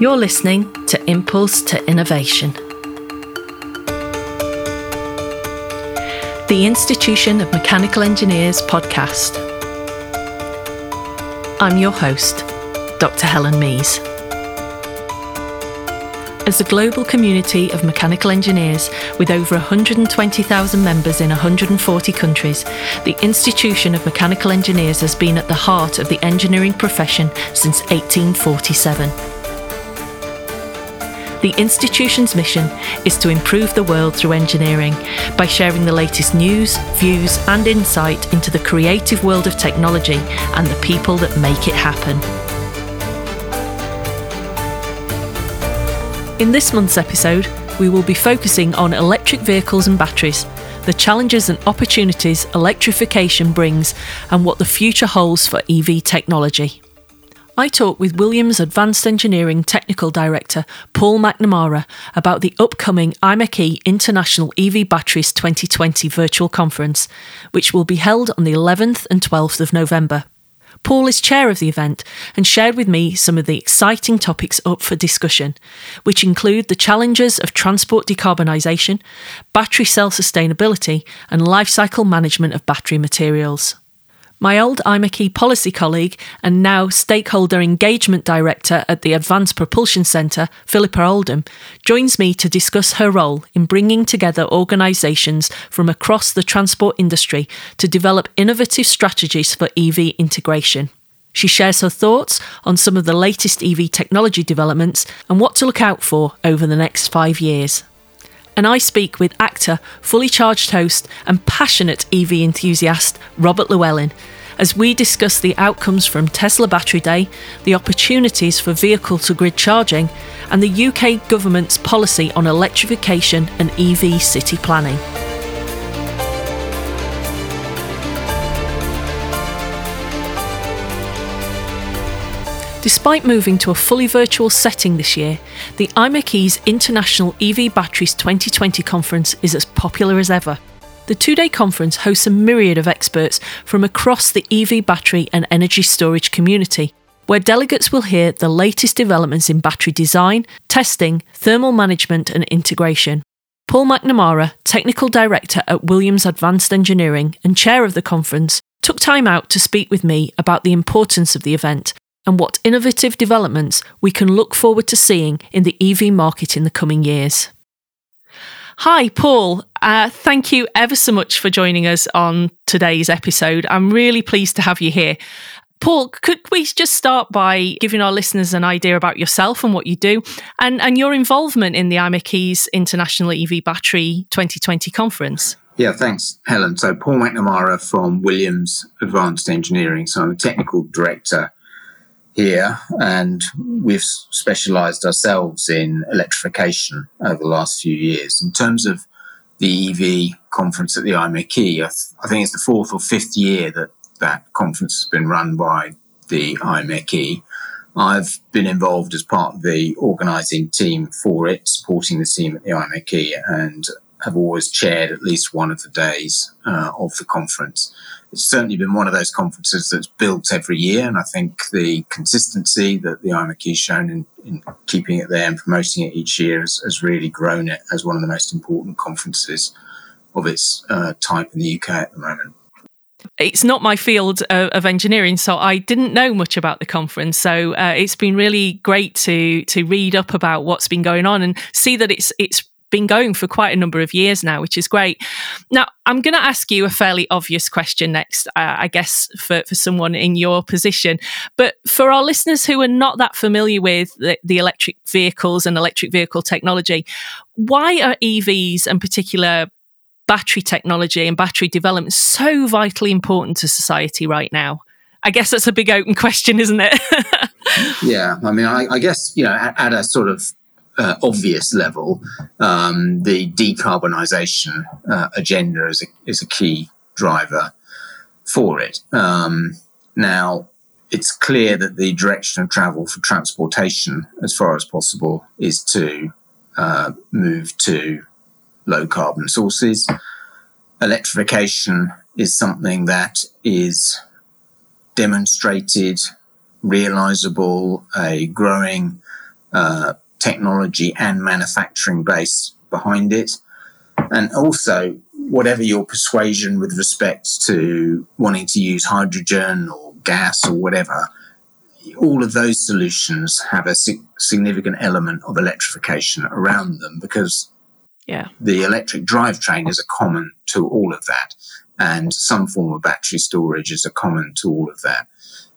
You're listening to Impulse to Innovation. The Institution of Mechanical Engineers podcast. I'm your host, Dr. Helen Mees. As a global community of mechanical engineers with over 120,000 members in 140 countries, the Institution of Mechanical Engineers has been at the heart of the engineering profession since 1847. The institution's mission is to improve the world through engineering by sharing the latest news, views, and insight into the creative world of technology and the people that make it happen. In this month's episode, we will be focusing on electric vehicles and batteries, the challenges and opportunities electrification brings, and what the future holds for EV technology. I talk with Williams Advanced Engineering Technical Director Paul McNamara about the upcoming IMechE International EV Batteries 2020 virtual conference, which will be held on the 11th and 12th of November. Paul is chair of the event and shared with me some of the exciting topics up for discussion, which include the challenges of transport decarbonisation, battery cell sustainability, and life cycle management of battery materials. My old IMechE policy colleague and now Stakeholder Engagement Director at the Advanced Propulsion Centre, Philippa Oldham, joins me to discuss her role in bringing together organisations from across the transport industry to develop innovative strategies for EV integration. She shares her thoughts on some of the latest EV technology developments and what to look out for over the next 5 years. And I speak with actor, Fully Charged host and passionate EV enthusiast Robert Llewellyn as we discuss the outcomes from Tesla Battery Day, the opportunities for vehicle-to-grid charging and the UK government's policy on electrification and EV city planning. Despite moving to a fully virtual setting this year, the IMechE's International EV Batteries 2020 conference is as popular as ever. The two-day conference hosts a myriad of experts from across the EV battery and energy storage community, where delegates will hear the latest developments in battery design, testing, thermal management and integration. Paul McNamara, Technical Director at Williams Advanced Engineering and Chair of the conference, took time out to speak with me about the importance of the event and what innovative developments we can look forward to seeing in the EV market in the coming years. Hi, Paul. Thank you ever so much for joining us on today's episode. I'm really pleased to have you here. Paul, could we just start by giving our listeners an idea about yourself and what you do and your involvement in the IMechE's International EV Battery 2020 conference? Yeah, thanks, Helen. So Paul McNamara from Williams Advanced Engineering. So I'm a technical director here, and we've specialised ourselves in electrification over the last few years. In terms of the EV conference at the IMechE, I think it's the fourth or fifth year that conference has been run by the IMechE. I've been involved as part of the organising team for it, supporting the team at the IMechE, and have always chaired at least one of the days of the conference. It's certainly been one of those conferences that's built every year, and I think the consistency that the IMechE's shown in keeping it there and promoting it each year has really grown it as one of the most important conferences of its type in the UK at the moment. It's not my field of engineering, so I didn't know much about the conference. So it's been really great to read up about what's been going on and see that it's been going for quite a number of years now, which is great. Now, I'm going to ask you a fairly obvious question next, I guess, for someone in your position. But for our listeners who are not that familiar with the electric vehicles and electric vehicle technology, why are EVs, in particular battery technology and battery development, so vitally important to society right now? I guess that's a big open question, isn't it? Yeah, I mean, I guess, you know, at a sort of obvious level, the decarbonisation agenda is a key driver for it. Now, it's clear that the direction of travel for transportation, as far as possible, is to move to low carbon sources. Electrification is something that is demonstrated, realisable, a growing technology and manufacturing base behind it. And also, whatever your persuasion with respect to wanting to use hydrogen or gas or whatever, all of those solutions have a significant element of electrification around them, because the electric drivetrain is a common to all of that, and some form of battery storage is a common to all of that.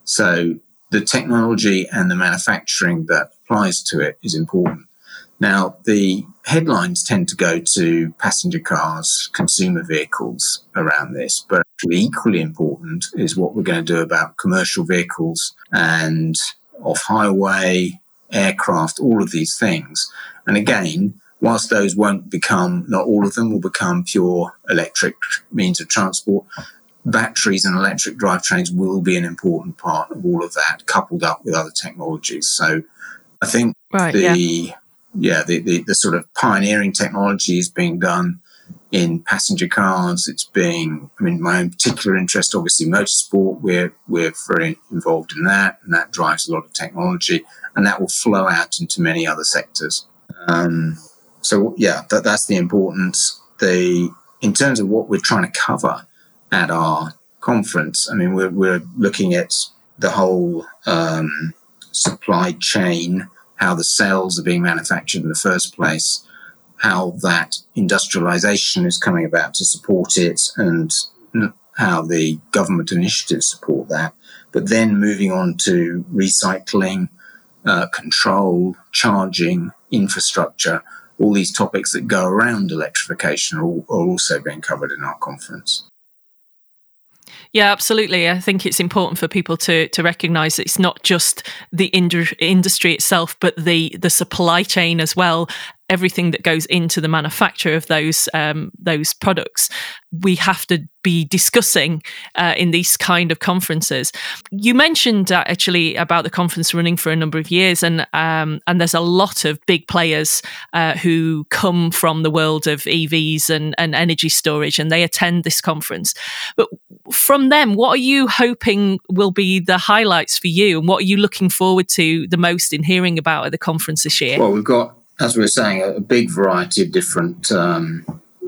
So the technology and the manufacturing that applies to it is important. Now, the headlines tend to go to passenger cars, consumer vehicles around this, but equally important is what we're going to do about commercial vehicles and off-highway, aircraft, all of these things. And again, whilst those won't become, not all of them will become pure electric means of transport, batteries and electric drivetrains will be an important part of all of that, coupled up with other technologies. So I think the sort of pioneering technology is being done in passenger cars. It's being, I mean, my own particular interest, obviously, motorsport. We're very involved in that, and that drives a lot of technology, and that will flow out into many other sectors. That's the importance. In terms of what we're trying to cover at our conference, I mean, we're looking at the whole supply chain, how the cells are being manufactured in the first place, how that industrialization is coming about to support it, and how the government initiatives support that. But then moving on to recycling, control, charging, infrastructure, all these topics that go around electrification are also being covered in our conference. Yeah, absolutely. I think it's important for people to recognise it's not just the industry itself, but the supply chain as well. Everything that goes into the manufacture of those products, we have to be discussing in these kind of conferences. You mentioned actually about the conference running for a number of years, and there's a lot of big players who come from the world of EVs and energy storage, and they attend this conference. But from them, what are you hoping will be the highlights for you, and what are you looking forward to the most in hearing about at the conference this year? Well, we've got, as we were saying, a big variety of different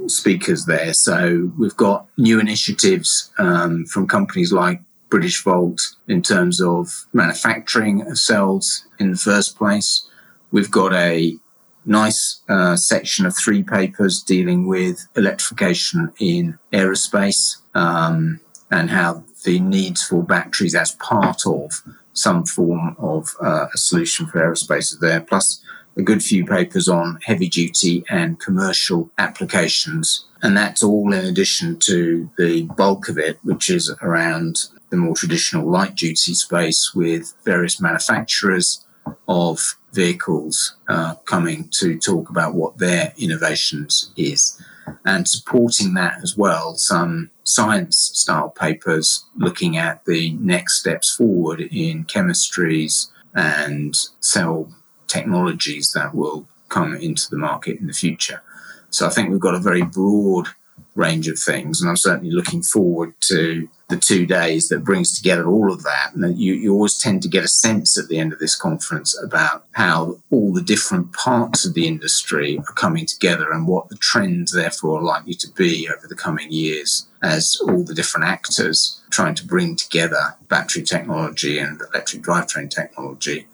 speakers there. So we've got new initiatives from companies like Britishvolt in terms of manufacturing of cells in the first place. We've got a nice section of 3 papers dealing with electrification in aerospace and how the needs for batteries as part of some form of a solution for aerospace is there. Plus, a good few papers on heavy-duty and commercial applications. And that's all in addition to the bulk of it, which is around the more traditional light-duty space with various manufacturers of vehicles coming to talk about what their innovations is. And supporting that as well, some science-style papers looking at the next steps forward in chemistries and cell technologies that will come into the market in the future. So I think we've got a very broad range of things, and I'm certainly looking forward to the 2 days that brings together all of that. And you always tend to get a sense at the end of this conference about how all the different parts of the industry are coming together and what the trends, therefore, are likely to be over the coming years as all the different actors trying to bring together battery technology and electric drivetrain technology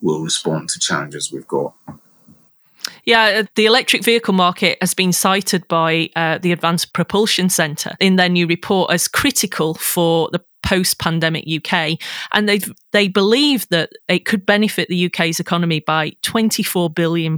will respond to challenges we've got. Yeah, the electric vehicle market has been cited by the Advanced Propulsion Centre in their new report as critical for the post-pandemic UK, and they believe that it could benefit the UK's economy by £24 billion.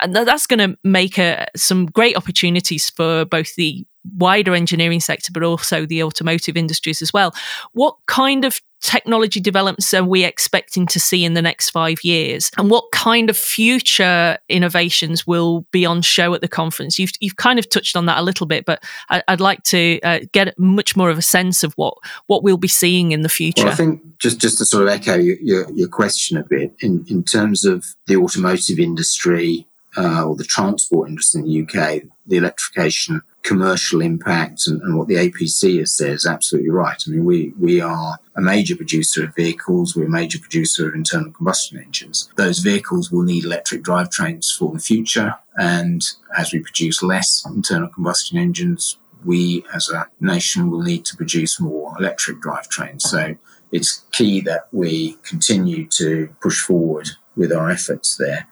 And that's going to make some great opportunities for both the wider engineering sector, but also the automotive industries as well. What kind of technology developments are we expecting to see in the next 5 years? And what kind of future innovations will be on show at the conference? You've kind of touched on that a little bit, but I'd like to get much more of a sense of what we'll be seeing in the future. Well, I think just to sort of echo your question a bit, in terms of the automotive industry or the transport industry in the UK, the electrification commercial impact and what the APC has said is absolutely right. I mean, we are a major producer of vehicles. We're a major producer of internal combustion engines. Those vehicles will need electric drivetrains for the future. And as we produce less internal combustion engines, we as a nation will need to produce more electric drivetrains. So it's key that we continue to push forward with our efforts there.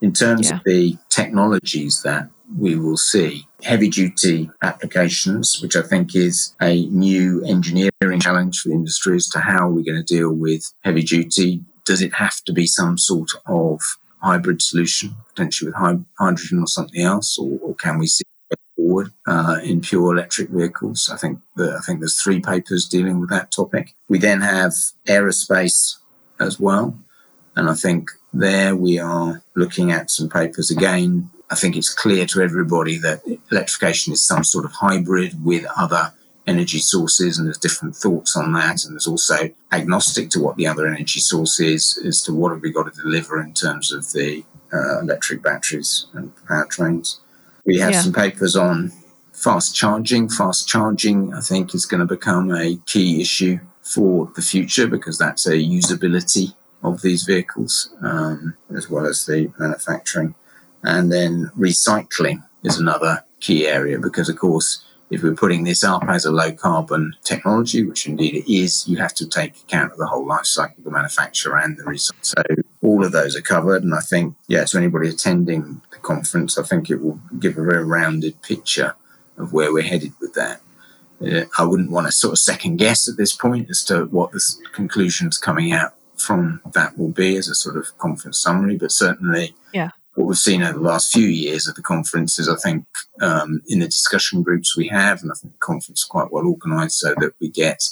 In terms of the technologies that we will see, heavy-duty applications, which I think is a new engineering challenge for the industry as to how we're going to deal with heavy-duty. Does it have to be some sort of hybrid solution, potentially with hydrogen or something else, or can we see it forward in pure electric vehicles? I think there's 3 papers dealing with that topic. We then have aerospace as well, and I think there we are looking at some papers again. I think it's clear to everybody that electrification is some sort of hybrid with other energy sources, and there's different thoughts on that. And there's also agnostic to what the other energy source is as to what have we got to deliver in terms of the electric batteries and powertrains. We have some papers on fast charging. Fast charging, I think, is going to become a key issue for the future because that's a usability of these vehicles, as well as the manufacturing. And then recycling is another key area because, of course, if we're putting this up as a low-carbon technology, which indeed it is, you have to take account of the whole life cycle of the manufacturer and the recycling. So all of those are covered. And I think, to anybody attending the conference, I think it will give a very rounded picture of where we're headed with that. I wouldn't want to sort of second guess at this point as to what the conclusions coming out from that will be as a sort of conference summary, but certainly... What we've seen over the last few years at the conferences, I think, in the discussion groups we have, and I think the conference is quite well organised so that we get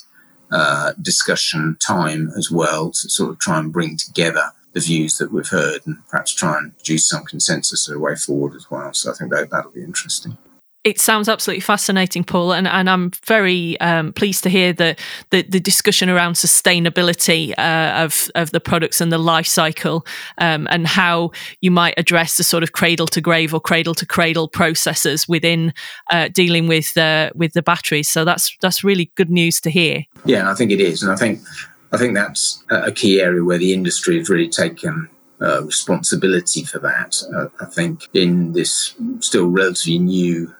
discussion time as well to sort of try and bring together the views that we've heard and perhaps try and produce some consensus of a way forward as well. So I think that'll be interesting. It sounds absolutely fascinating, Paul, and I'm very pleased to hear that the discussion around sustainability of the products and the life cycle and how you might address the sort of cradle-to-grave or cradle-to-cradle processes within dealing with the batteries. So that's really good news to hear. Yeah, and I think it is, and I think that's a key area where the industry has really taken responsibility for that. I think in this still relatively new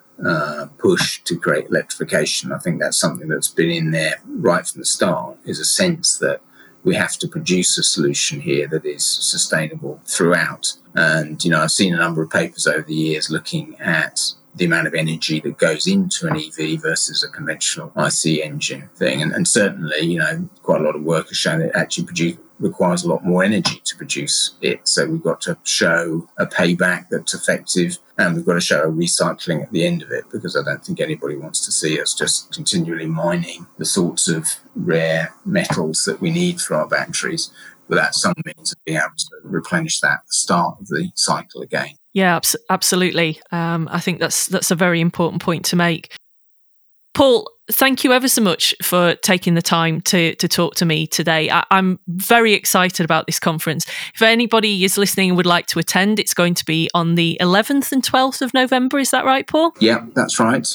push to create electrification. I think that's something that's been in there right from the start, is a sense that we have to produce a solution here that is sustainable throughout. And, you know, I've seen a number of papers over the years looking at the amount of energy that goes into an EV versus a conventional IC engine thing. And certainly, you know, quite a lot of work has shown that it actually requires a lot more energy to produce it. So we've got to show a payback that's effective, and we've got to show a recycling at the end of it, because I don't think anybody wants to see us just continually mining the sorts of rare metals that we need for our batteries without some means of being able to replenish that at the start of the cycle again. Yeah, absolutely. I think that's a very important point to make. Paul, thank you ever so much for taking the time to talk to me today. I'm very excited about this conference. If anybody is listening and would like to attend, it's going to be on the 11th and 12th of November. Is that right, Paul? Yeah, that's right.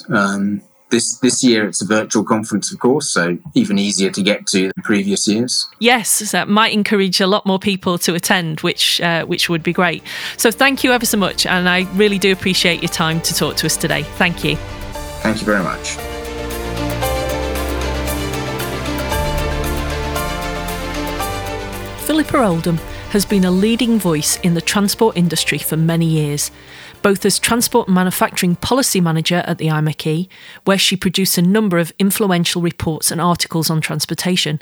This year, it's a virtual conference, of course, so even easier to get to than previous years. Yes, so that might encourage a lot more people to attend, which would be great. So thank you ever so much, and I really do appreciate your time to talk to us today. Thank you. Thank you very much. Philippa Oldham has been a leading voice in the transport industry for many years, both as Transport Manufacturing Policy Manager at the IMechE, where she produced a number of influential reports and articles on transportation,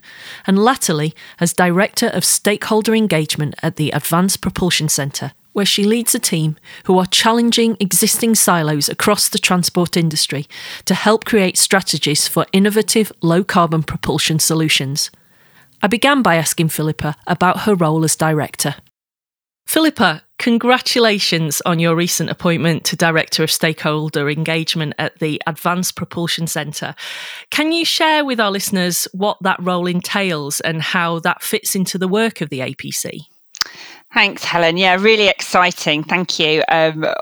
and latterly as Director of Stakeholder Engagement at the Advanced Propulsion Centre, where she leads a team who are challenging existing silos across the transport industry to help create strategies for innovative low-carbon propulsion solutions. I began by asking Philippa about her role as director. Philippa, congratulations on your recent appointment to Director of Stakeholder Engagement at the Advanced Propulsion Centre. Can you share with our listeners what that role entails and how that fits into the work of the APC? Thanks, Helen. Yeah, really exciting. Thank you.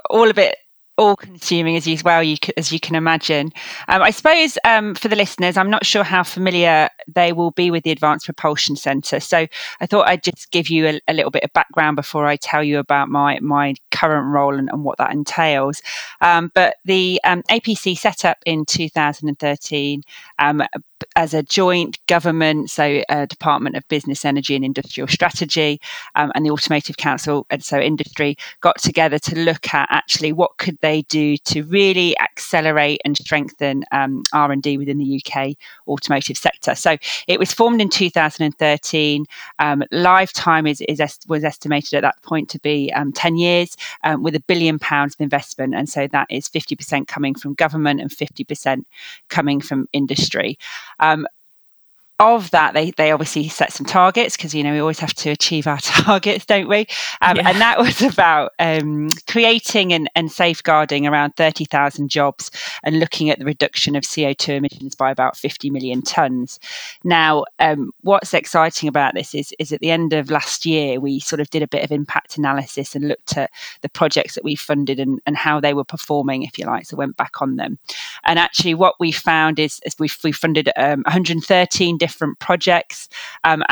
All a bit all-consuming as you can imagine. I suppose for the listeners, I'm not sure how familiar they will be with the Advanced Propulsion Centre. So I thought I'd just give you a little bit of background before I tell you about my current role and what that entails. But the APC set up in 2013 as a joint government, so Department of Business, Energy and Industrial Strategy, and the Automotive Council, and so industry, got together to look at actually what could they do to really accelerate and strengthen R&D within the UK automotive sector. So it was formed in 2013. Lifetime was estimated at that point to be 10 years with £1 billion of investment. And so that is 50% coming from government and 50% coming from industry. Of that, they obviously set some targets because, you know, we always have to achieve our targets, don't we? Yeah. And that was about creating and safeguarding around 30,000 jobs and looking at the reduction of CO2 emissions by about 50 million tonnes. Now, what's exciting about this is at the end of last year, we sort of did a bit of impact analysis and looked at the projects that we funded and how they were performing, if you like, so went back on them. And actually what we found is we funded 113 different projects, and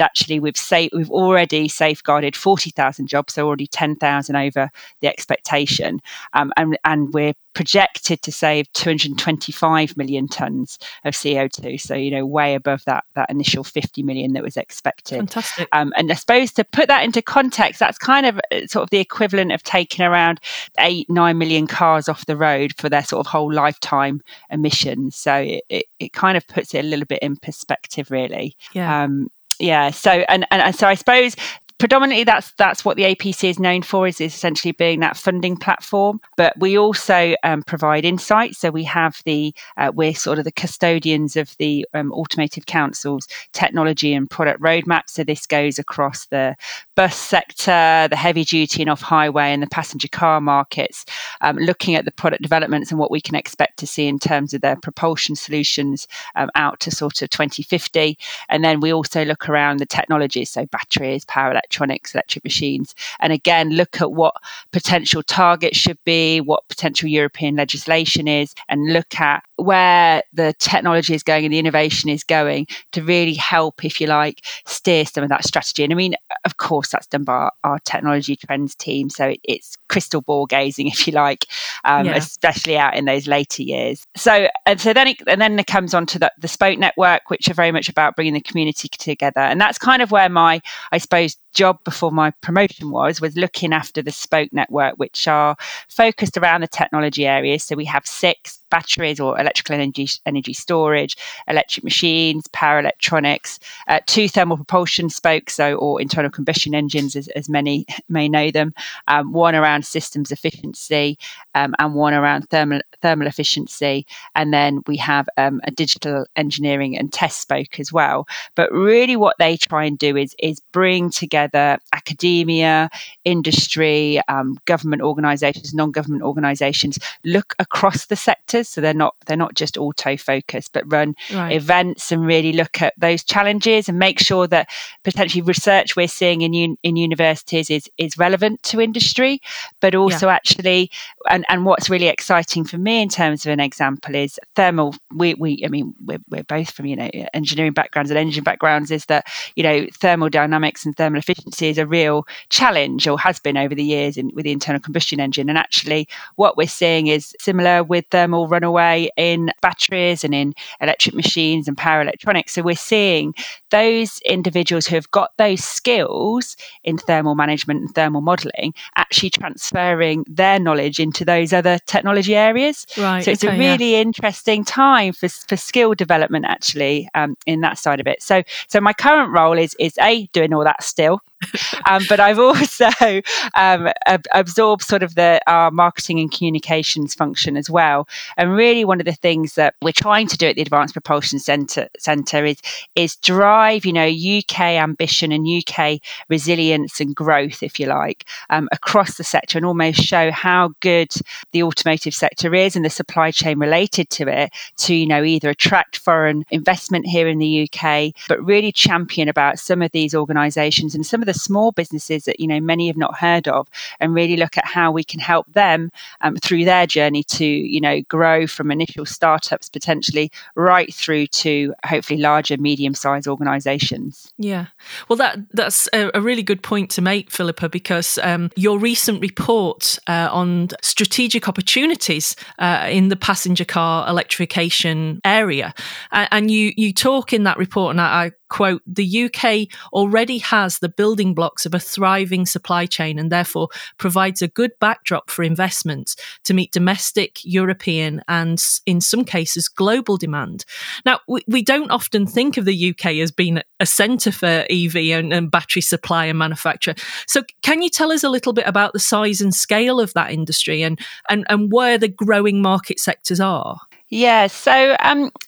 actually we've already safeguarded 40,000 jobs, so already 10,000 over the expectation, and we're projected to save 225 million tonnes of CO2, so you know, way above that initial 50 million that was expected. Fantastic. And I suppose to put that into context, that's kind of sort of the equivalent of taking around 8-9 million cars off the road for their sort of whole lifetime emissions. So it kind of puts it a little bit in perspective, really. Yeah. So and so I suppose predominantly that's what the APC is known for, is essentially being that funding platform. But we also provide insights. So we have we're sort of the custodians of the Automotive Council's technology and product roadmap. So this goes across the bus sector, the heavy duty and off highway and the passenger car markets, looking at the product developments and what we can expect to see in terms of their propulsion solutions out to sort of 2050. And then we also look around the technologies, so batteries, power electronics, electric machines, and again look at what potential targets should be, what potential European legislation is, and look at where the technology is going and the innovation is going to really help, if you like, steer some of that strategy. And I mean, of course, that's done by our technology trends team, so it's crystal ball gazing, if you like, especially out in those later years. So then it comes on to the Spoke Network, which are very much about bringing the community together, and that's kind of where my, I suppose, job before my promotion was looking after the Spoke Network, which are focused around the technology areas. So we have 6: batteries or electrical energy storage, electric machines, power electronics, 2 thermal propulsion spokes, or internal combustion engines, as many may know them, one around systems efficiency, and one around thermal efficiency. And then we have a digital engineering and test spoke as well. But really what they try and do is bring together academia, industry, government organisations, non-government organisations, look across the sectors. So they're not just auto-focused, but run events and really look at those challenges and make sure that potentially research we're seeing in universities is relevant to industry, but also actually, and what's really exciting for me in terms of an example is thermal. We're both from, you know, engineering backgrounds and engine backgrounds, is that, you know, thermodynamics and thermal efficiency is a real challenge, or has been over the years with the internal combustion engine. And actually what we're seeing is similar with thermal runaway in batteries and in electric machines and power electronics. So we're seeing those individuals who have got those skills in thermal management and thermal modelling actually transferring their knowledge into those other technology areas. Right, so it's a really interesting time for skill development, actually, in that side of it. So my current role is doing all that still. But I've also absorbed sort of our marketing and communications function as well. And really one of the things that we're trying to do at the Advanced Propulsion Centre is drive, you know, UK ambition and UK resilience and growth, if you like, across the sector, and almost show how good the automotive sector is and the supply chain related to it to, you know, either attract foreign investment here in the UK, but really champion about some of these organisations and some of other small businesses that, you know, many have not heard of, and really look at how we can help them through their journey to, you know, grow from initial startups potentially right through to hopefully larger, medium-sized organisations. Yeah. Well, that's a really good point to make, Philippa, because your recent report on strategic opportunities in the passenger car electrification area, and you talk in that report, and I quote, the UK already has the building blocks of a thriving supply chain and therefore provides a good backdrop for investments to meet domestic, European, and in some cases, global demand. Now, we don't often think of the UK as being a centre for EV and battery supply and manufacture. So can you tell us a little bit about the size and scale of that industry and where the growing market sectors are? Yeah, so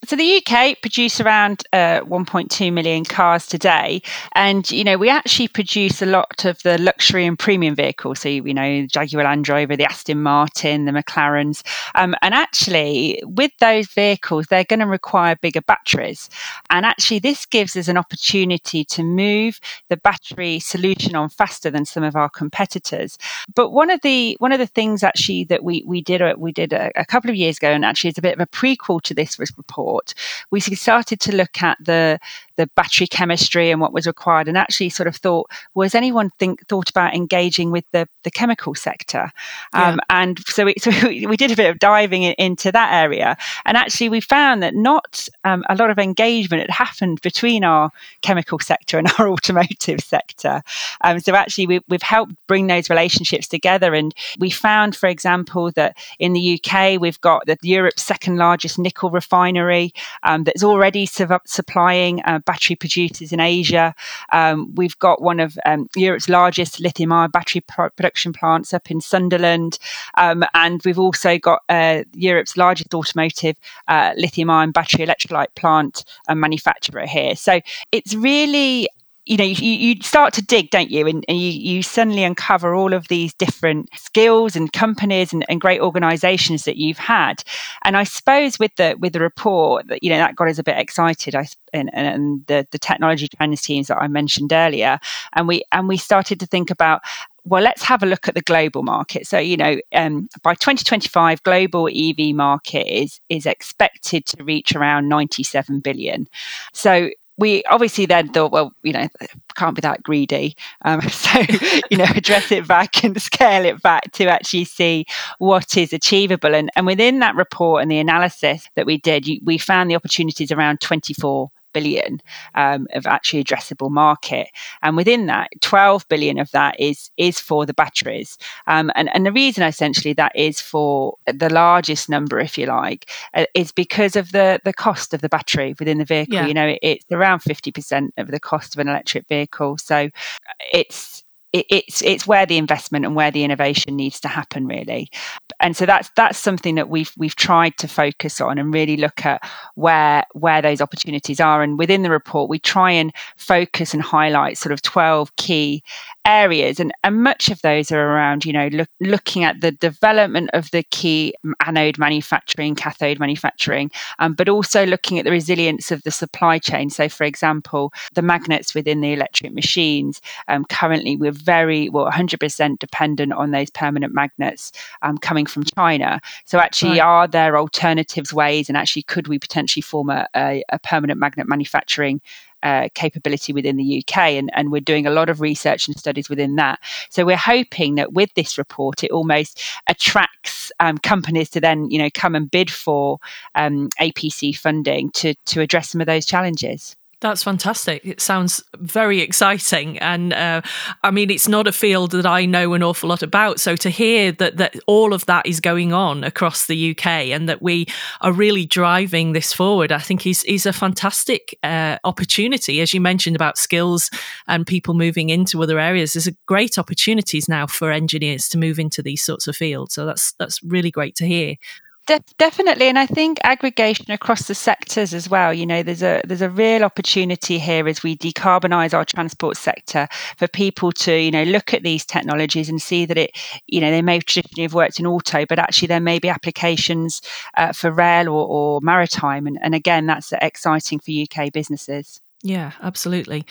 the UK produce around 1.2 million cars today, and you know we actually produce a lot of the luxury and premium vehicles. So you know, Jaguar Land Rover, the Aston Martin, the McLarens, and actually with those vehicles, they're going to require bigger batteries. And actually, this gives us an opportunity to move the battery solution on faster than some of our competitors. But one of the things actually that we did a couple of years ago, and actually it's a bit of a prequel to this report, we started to look at the battery chemistry and what was required, and actually sort of thought, was anyone thought about engaging with the chemical sector? Yeah. And so we did a bit of diving into that area, and actually we found that not a lot of engagement had happened between our chemical sector and our automotive sector. So actually we've helped bring those relationships together, and we found, for example, that in the UK we've got the Europe's second largest nickel refinery that's already supplying battery producers in Asia. We've got one of Europe's largest lithium-ion battery production plants up in Sunderland. And we've also got Europe's largest automotive lithium-ion battery electrolyte plant manufacturer here. So it's really, you know, you start to dig, don't you? And you suddenly uncover all of these different skills and companies and great organisations that you've had. And I suppose with the report, that, you know, that got us a bit excited. And the technology trends teams that I mentioned earlier, and we started to think about, well, let's have a look at the global market. So, you know, by 2025, global EV market is expected to reach around 97 billion. So we obviously then thought, well, you know, can't be that greedy. So, you know, address it back and scale it back to actually see what is achievable. And within that report and the analysis that we did, we found the opportunities around 24 billion of actually addressable market, and within that 12 billion of that is for the batteries, and the reason essentially that is for the largest number, if you like, is because of the cost of the battery within the vehicle. Yeah. You know, it's around 50% of the cost of an electric vehicle, so it's where the investment and where the innovation needs to happen, really. And so that's something that we've tried to focus on and really look at where those opportunities are. And within the report, we try and focus and highlight sort of 12 key areas, and much of those are around, you know, looking at the development of the key anode manufacturing, cathode manufacturing, but also looking at the resilience of the supply chain. So, for example, the magnets within the electric machines, currently we're 100% dependent on those permanent magnets coming from China. So actually, right, are there alternatives, ways, and actually could we potentially form a permanent magnet manufacturing capability within the UK, and we're doing a lot of research and studies within that. So we're hoping that with this report, it almost attracts companies to then, you know, come and bid for APC funding to address some of those challenges. That's fantastic. It sounds very exciting. And I mean, it's not a field that I know an awful lot about. So to hear that all of that is going on across the UK and that we are really driving this forward, I think is a fantastic opportunity. As you mentioned about skills and people moving into other areas, there's a great opportunities now for engineers to move into these sorts of fields. So that's really great to hear. Definitely, and I think aggregation across the sectors as well. You know, there's a real opportunity here as we decarbonise our transport sector for people to, you know, look at these technologies and see that it, you know, they may traditionally have worked in auto, but actually there may be applications for rail or maritime, and again, that's exciting for UK businesses. Yeah, absolutely.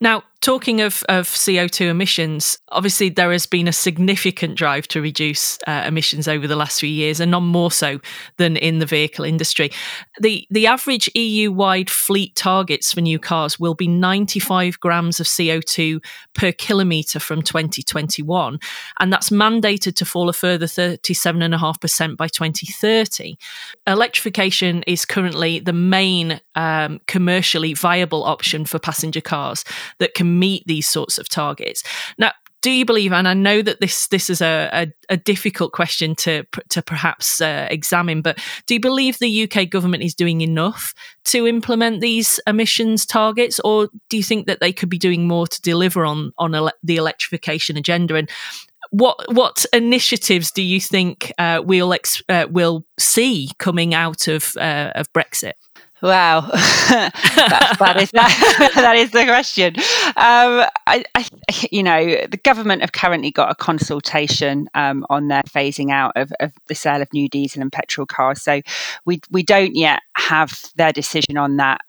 Now, Talking of CO2 emissions, obviously there has been a significant drive to reduce emissions over the last few years, and none more so than in the vehicle industry. The average EU-wide fleet targets for new cars will be 95 grams of CO2 per kilometre from 2021, and that's mandated to fall a further 37.5% by 2030. Electrification is currently the main commercially viable option for passenger cars that can meet these sorts of targets. Now, do you believe, and I know that this is a difficult question to perhaps examine, but do you believe the UK government is doing enough to implement these emissions targets, or do you think that they could be doing more to deliver on the electrification agenda? And what initiatives do you think we'll see coming out of Brexit? Wow, that is the question. The government have currently got a consultation on their phasing out of the sale of new diesel and petrol cars. So we don't yet have their decision on that.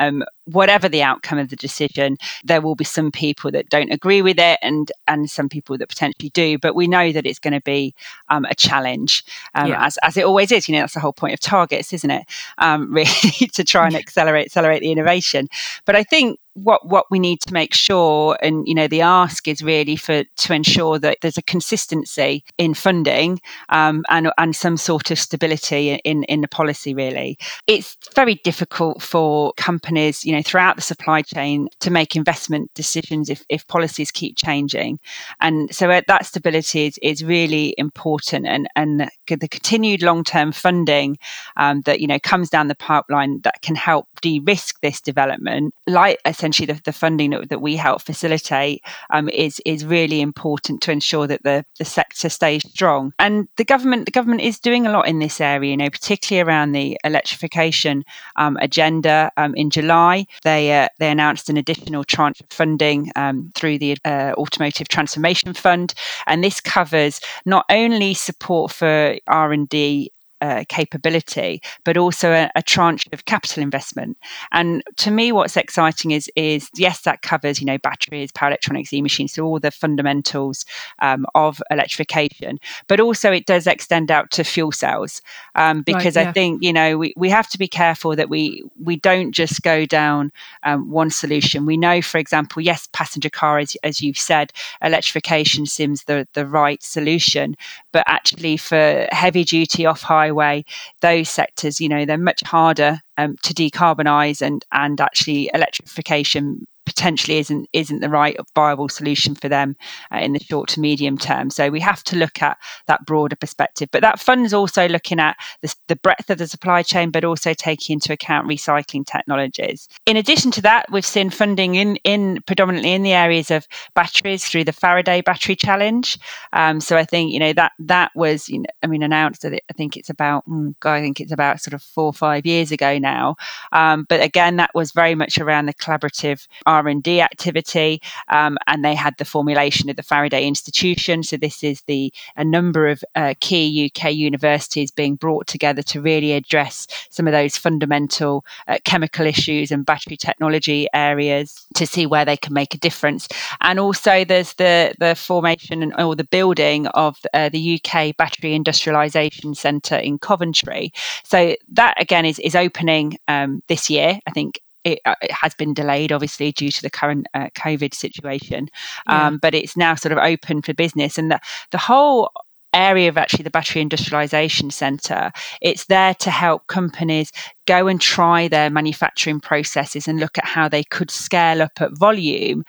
Whatever the outcome of the decision, there will be some people that don't agree with it and some people that potentially do. But we know that it's going to be a challenge, as it always is. You know, that's the whole point of targets, isn't it? Really, to try and accelerate the innovation. But I think what we need to make sure, and you know, the ask is really to ensure that there's a consistency in funding and some sort of stability in the policy. Really, it's very difficult for companies, you know, throughout the supply chain to make investment decisions if policies keep changing, and so that stability is really important, and the continued long-term funding that, you know, comes down the pipeline that can help de-risk this development, like essentially the funding that we help facilitate is really important to ensure that the sector stays strong. And the government is doing a lot in this area, you know, particularly around the electrification agenda. In July, they announced an additional tranche of funding through the Automotive Transformation Fund, and this covers not only support for R&D capability, but also a tranche of capital investment. And to me, what's exciting is yes, that covers, you know, batteries, power electronics, e-machines, so all the fundamentals of electrification. But also, it does extend out to fuel cells, because I think, you know, we have to be careful that we don't just go down one solution. We know, for example, yes, passenger car, as you've said, electrification seems the right solution, but actually for heavy duty off highway, those sectors, you know, they're much harder to decarbonise, and actually electrification potentially isn't the right viable solution for them in the short to medium term. So we have to look at that broader perspective. But that fund is also looking at the breadth of the supply chain, but also taking into account recycling technologies. In addition to that, we've seen funding in predominantly in the areas of batteries through the Faraday Battery Challenge. So I think, you know, that was, you know, I mean, announced that I think it's about sort of 4 or 5 years ago now. But again, that was very much around the collaborative R&D activity, and they had the formulation of the Faraday Institution. So this is a number of key UK universities being brought together to really address some of those fundamental chemical issues and battery technology areas to see where they can make a difference. And also there's the formation or the building of the UK Battery Industrialisation Centre in Coventry. So that again is opening this year, I think. It has been delayed, obviously, due to the current COVID situation, but it's now sort of open for business. And the whole area of actually the Battery Industrialisation Centre, it's there to help companies go and try their manufacturing processes and look at how they could scale up at volume.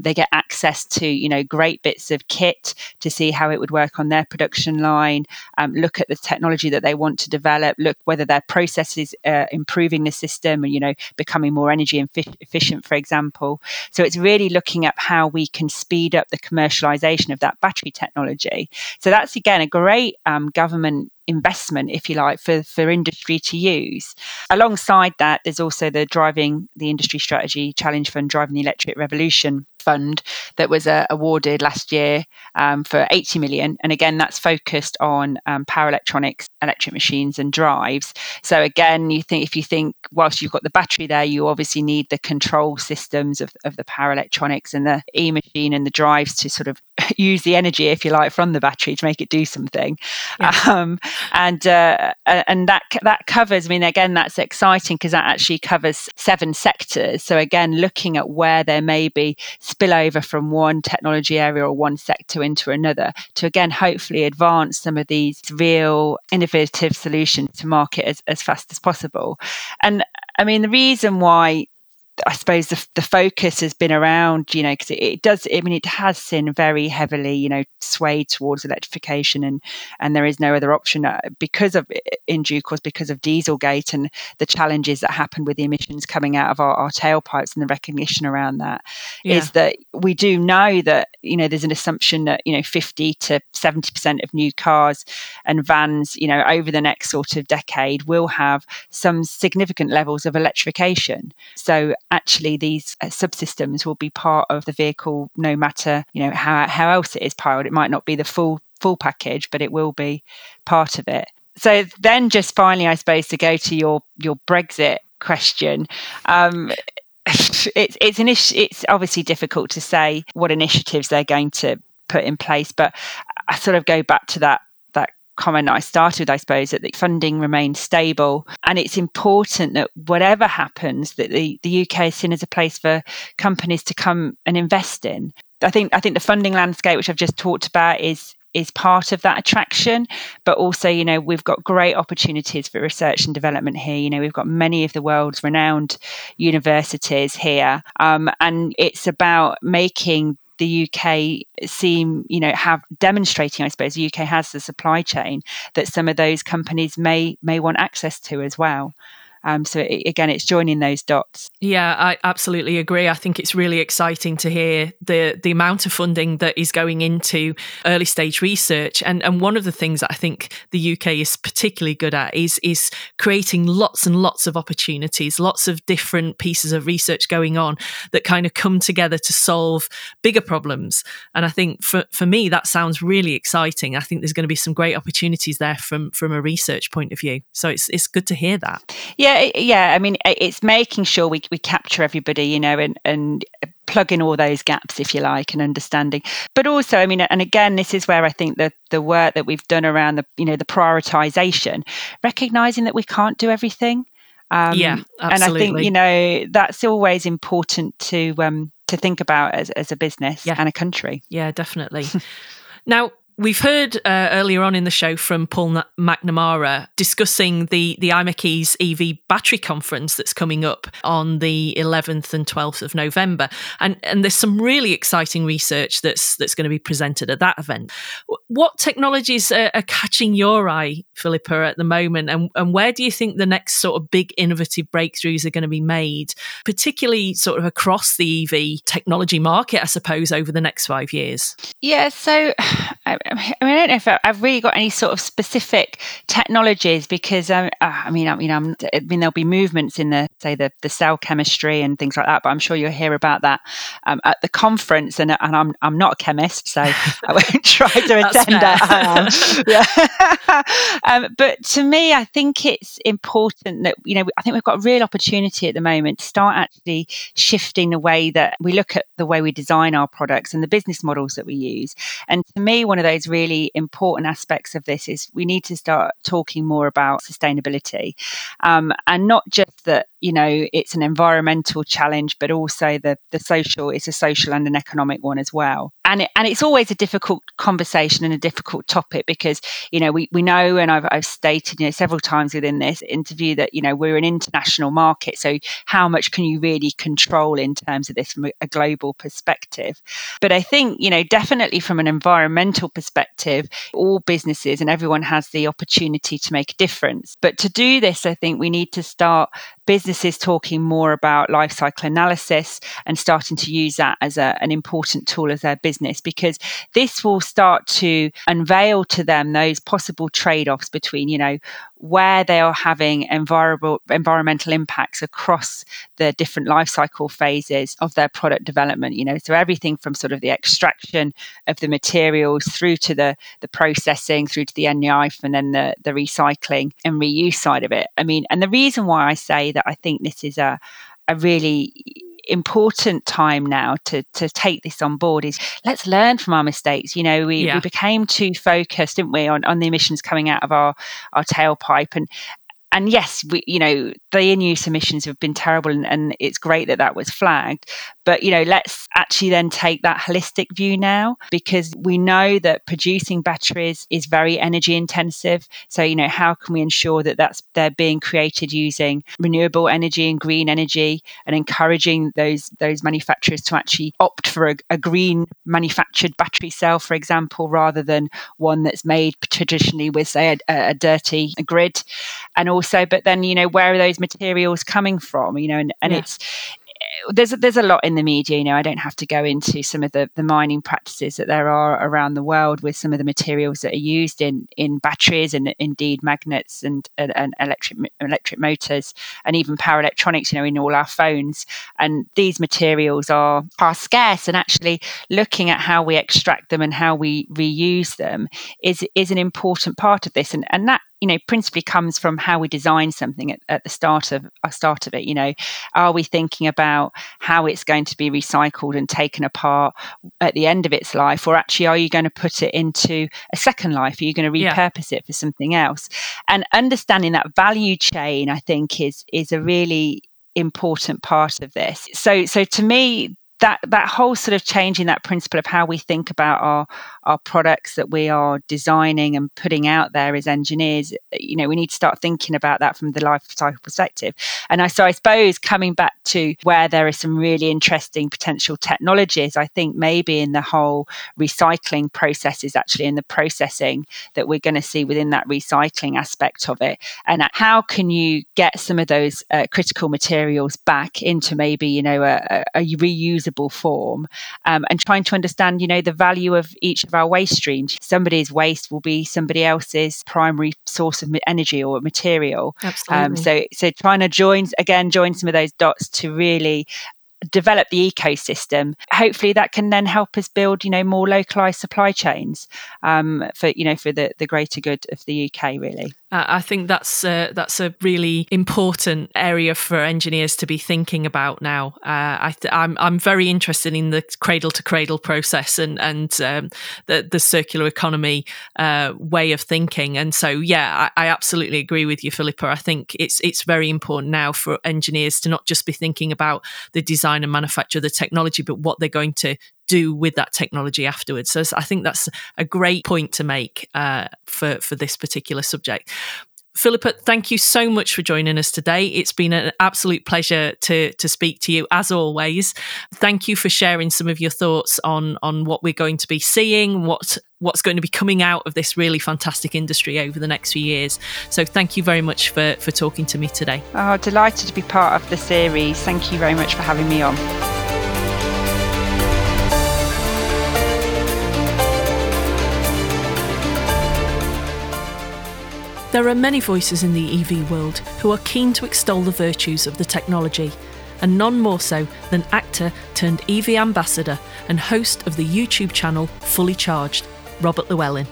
They get access to, you know, great bits of kit to see how it would work on their production line, look at the technology that they want to develop, look whether their process is improving the system and, you know, becoming more energy efficient, for example. So it's really looking at how we can speed up the commercialisation of that battery technology. So that's, again, a great government investment, if you like, for industry to use. Alongside that, there's also the Driving the Industry Strategy Challenge Fund, Driving the Electric Revolution Fund, that was awarded last year for 80 million. And again, that's focused on power electronics, electric machines and drives. So again, if you think whilst you've got the battery there, you obviously need the control systems of the power electronics and the e-machine and the drives to sort of use the energy, if you like, from the battery to make it do something. Yeah. And that covers, I mean, again, that's exciting because that actually covers 7 sectors. So again, looking at where there may be spill over from one technology area or one sector into another to, again, hopefully advance some of these real innovative solutions to market as fast as possible. And I mean, the reason why I suppose the focus has been around, you know, because it has been very heavily, you know, swayed towards electrification and there is no other option because of, in due course, because of Dieselgate and the challenges that happened with the emissions coming out of our tailpipes and the recognition around that, yeah. Is that we do know that, you know, there's an assumption that, you know, 50 to 70% of new cars and vans, you know, over the next sort of decade will have some significant levels of electrification. So actually these subsystems will be part of the vehicle, no matter, you know, how else it is powered. It might not be the full package, but it will be part of it. So then just finally, I suppose, to go to your Brexit question, it's obviously difficult to say what initiatives they're going to put in place, but I sort of go back to that comment I started with, I suppose, that the funding remains stable. And it's important that whatever happens, that the UK is seen as a place for companies to come and invest in. I think the funding landscape, which I've just talked about, is part of that attraction. But also, you know, we've got great opportunities for research and development here. You know, we've got many of the world's renowned universities here. And it's about making the UK seem, you know, demonstrating, I suppose, the UK has the supply chain that some of those companies may want access to as well. So it's joining those dots. Yeah, I absolutely agree. I think it's really exciting to hear the amount of funding that is going into early stage research. And one of the things that I think the UK is particularly good at is creating lots and lots of opportunities, lots of different pieces of research going on that kind of come together to solve bigger problems. And I think for me, that sounds really exciting. I think there's going to be some great opportunities there from a research point of view. So it's good to hear that. Yeah. Yeah. I mean, it's making sure we capture everybody, you know, and plug in all those gaps, if you like, and understanding. But also, I mean, and again, this is where I think that the work that we've done around the, you know, the prioritisation, recognising that we can't do everything. Yeah, absolutely. And I think, you know, that's always important to think about as a business, yeah. And a country. Yeah, definitely. Now, we've heard earlier on in the show from Paul McNamara discussing the IMechE's EV Battery Conference that's coming up on the 11th and 12th of November. And there's some really exciting research that's going to be presented at that event. What technologies are catching your eye, Philippa, at the moment? And where do you think the next sort of big innovative breakthroughs are going to be made, particularly sort of across the EV technology market, I suppose, over the next 5 years? Yeah, so... I mean, I don't know if I've really got any sort of specific technologies because, I mean, there'll be movements in the cell chemistry and things like that, but I'm sure you'll hear about that at the conference. And I'm not a chemist, so I won't try to attend that. But to me, I think it's important that, you know, I think we've got a real opportunity at the moment to start actually shifting the way that we look at the way we design our products and the business models that we use. And to me, one of those really important aspects of this is we need to start talking more about sustainability, and not just that, you know, it's an environmental challenge, but also the social, it's a social and an economic one as well. And it's always a difficult conversation and a difficult topic because, you know, we know, and I've stated, you know, several times within this interview that, you know, we're an international market. So how much can you really control in terms of this from a global perspective? But I think, you know, definitely from an environmental perspective, all businesses and everyone has the opportunity to make a difference. But to do this, I think we need to start businesses talking more about life cycle analysis and starting to use that as an important tool of their business, because this will start to unveil to them those possible trade-offs between, you know, where they are having environmental impacts across the different life cycle phases of their product development, you know, so everything from sort of the extraction of the materials through to the processing, through to the end knife, and then the recycling and reuse side of it. I mean, and the reason why I say that I think this is a really important time now to take this on board is let's learn from our mistakes. You know, we became too focused, didn't we, on the emissions coming out of our tailpipe. And yes, we, you know, the in-use emissions have been terrible, and it's great that was flagged. But, you know, let's actually then take that holistic view now, because we know that producing batteries is very energy intensive. So, you know, how can we ensure that they're being created using renewable energy and green energy, and encouraging those manufacturers to actually opt for a green manufactured battery cell, for example, rather than one that's made traditionally with, say, a dirty grid. And also, but then, you know, where are those materials coming from? You know, and it's there's a lot in the media. You know, I don't have to go into some of the mining practices that there are around the world with some of the materials that are used in batteries, and indeed magnets and electric motors, and even power electronics, you know, in all our phones. And these materials are scarce, and actually looking at how we extract them and how we reuse them is an important part of this. And that, you know, principally comes from how we design something at the start of it. You know, are we thinking about how it's going to be recycled and taken apart at the end of its life, or actually are you going to put it into a second life? Are you going to repurpose it for something else? And understanding that value chain, I think, is a really important part of this. So to me, that whole sort of change in that principle of how we think about our products that we are designing and putting out there as engineers, you know, we need to start thinking about that from the life cycle perspective. And so I suppose coming back to where there are some really interesting potential technologies, I think maybe in the whole recycling processes, actually in the processing that we're going to see within that recycling aspect of it. And how can you get some of those critical materials back into maybe, you know, a reuse form, and trying to understand, you know, the value of each of our waste streams. Somebody's waste will be somebody else's primary source of energy or material. Absolutely. So trying to join some of those dots to really develop the ecosystem. Hopefully that can then help us build, you know, more localized supply chains for, you know, for the greater good of the UK, really. I think that's a really important area for engineers to be thinking about now. I'm very interested in the cradle to cradle process and the circular economy way of thinking. And so, yeah, I absolutely agree with you, Philippa. I think it's very important now for engineers to not just be thinking about the design and manufacture the technology, but what they're going to do with that technology afterwards. So I think that's a great point to make for this particular subject. Philippa, thank you so much for joining us today. It's been an absolute pleasure to speak to you, as always. Thank you for sharing some of your thoughts on what we're going to be seeing, what's going to be coming out of this really fantastic industry over the next few years. So thank you very much for talking to me today. Oh, delighted to be part of the series. Thank you very much for having me on. There are many voices in the EV world who are keen to extol the virtues of the technology, and none more so than actor turned EV ambassador and host of the YouTube channel Fully Charged, Robert Llewellyn.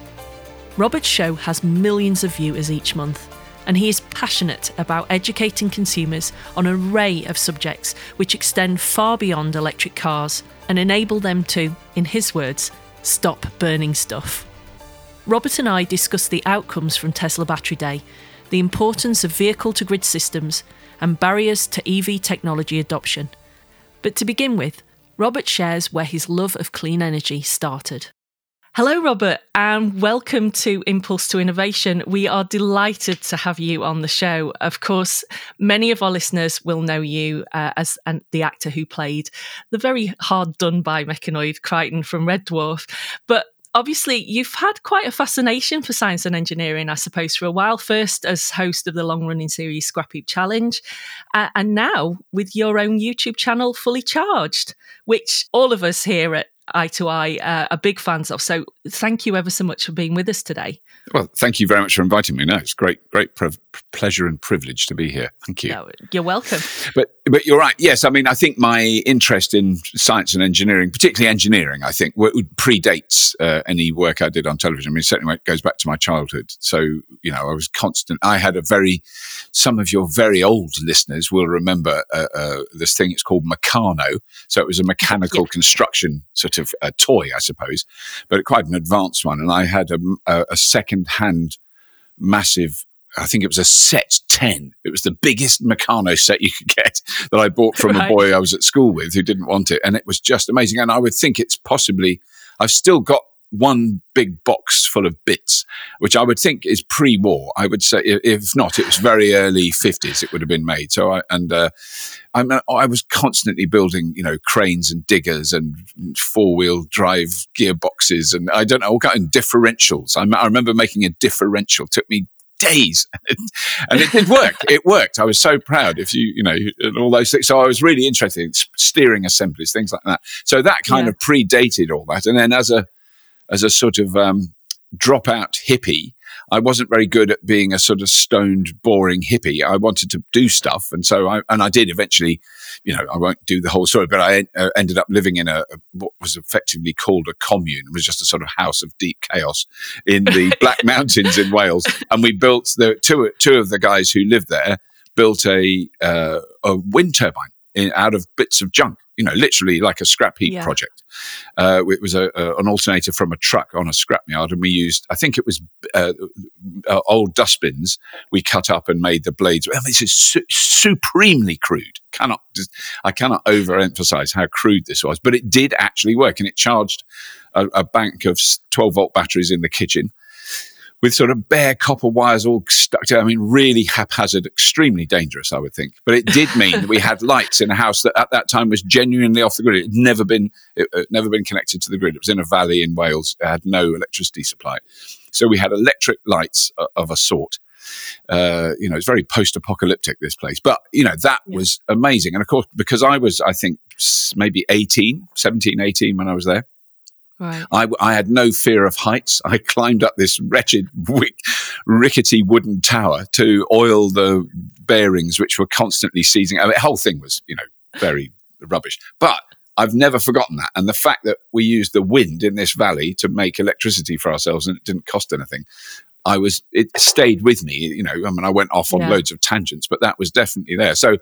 Robert's show has millions of viewers each month, and he is passionate about educating consumers on an array of subjects which extend far beyond electric cars and enable them to, in his words, stop burning stuff. Robert and I discussed the outcomes from Tesla Battery Day, the importance of vehicle-to-grid systems, and barriers to EV technology adoption. But to begin with, Robert shares where his love of clean energy started. Hello, Robert, and welcome to Impulse to Innovation. We are delighted to have you on the show. Of course, many of our listeners will know you as the actor who played the very hard-done-by mechanoid Crichton from Red Dwarf, but obviously you've had quite a fascination for science and engineering, I suppose, for a while, first as host of the long-running series Scrapheap Challenge, and now with your own YouTube channel, Fully Charged, which all of us here at I2I are big fans of. So thank you ever so much for being with us today. Well, thank you very much for inviting me. No, it's great pleasure and privilege to be here. Thank you. No, you're welcome. But you're right. Yes, I mean, I think my interest in science and engineering, particularly engineering, I think, predates any work I did on television. I mean, certainly it goes back to my childhood. So, you know, I was constant. I had some of your very old listeners will remember this thing. It's called Meccano. So it was a mechanical construction sort of a toy, I suppose, but quite an advanced one. And I had a second-hand massive, I think it was a set 10. It was the biggest Meccano set you could get that I bought from a boy I was at school with who didn't want it. And it was just amazing. And I would think it's possibly, I've still got one big box full of bits, which I would think is pre-war. I would say, if not, it was very early 50s it would have been made. So I was constantly building, you know, cranes and diggers and four-wheel drive gearboxes and I don't know, all kind of differentials. I remember making a differential. It took me days, and it did work. It worked. I was so proud. If you know, and all those things. So I was really interested in steering assemblies, things like that. So that kind of predated all that. And then as a sort of dropout hippie, I wasn't very good at being a sort of stoned, boring hippie. I wanted to do stuff, and so I did eventually. You know, I won't do the whole story, but I ended up living in what was effectively called a commune. It was just a sort of house of deep chaos in the Black Mountains in Wales, and we built two of the guys who lived there built a wind turbine out of bits of junk. You know, literally like a scrap heap project. It was an alternator from a truck on a scrapyard, and we used, I think it was old dustbins we cut up and made the blades. I mean, this is supremely crude. I cannot overemphasize how crude this was, but it did actually work, and it charged a bank of 12-volt batteries in the kitchen with sort of bare copper wires all stuck to it. I mean, really haphazard, extremely dangerous, I would think. But it did mean that we had lights in a house that at that time was genuinely off the grid. It had never been connected to the grid. It was in a valley in Wales. It had no electricity supply. So we had electric lights of a sort. You know, it's very post-apocalyptic, this place. But, you know, that was amazing. And, of course, because I was, I think, maybe 17, 18 when I was there, right. I had no fear of heights. I climbed up this wretched, rickety wooden tower to oil the bearings, which were constantly seizing. I mean, the whole thing was, you know, very rubbish. But I've never forgotten that. And the fact that we used the wind in this valley to make electricity for ourselves and it didn't cost anything, it stayed with me. You know, I mean, I went off on loads of tangents, but that was definitely there. So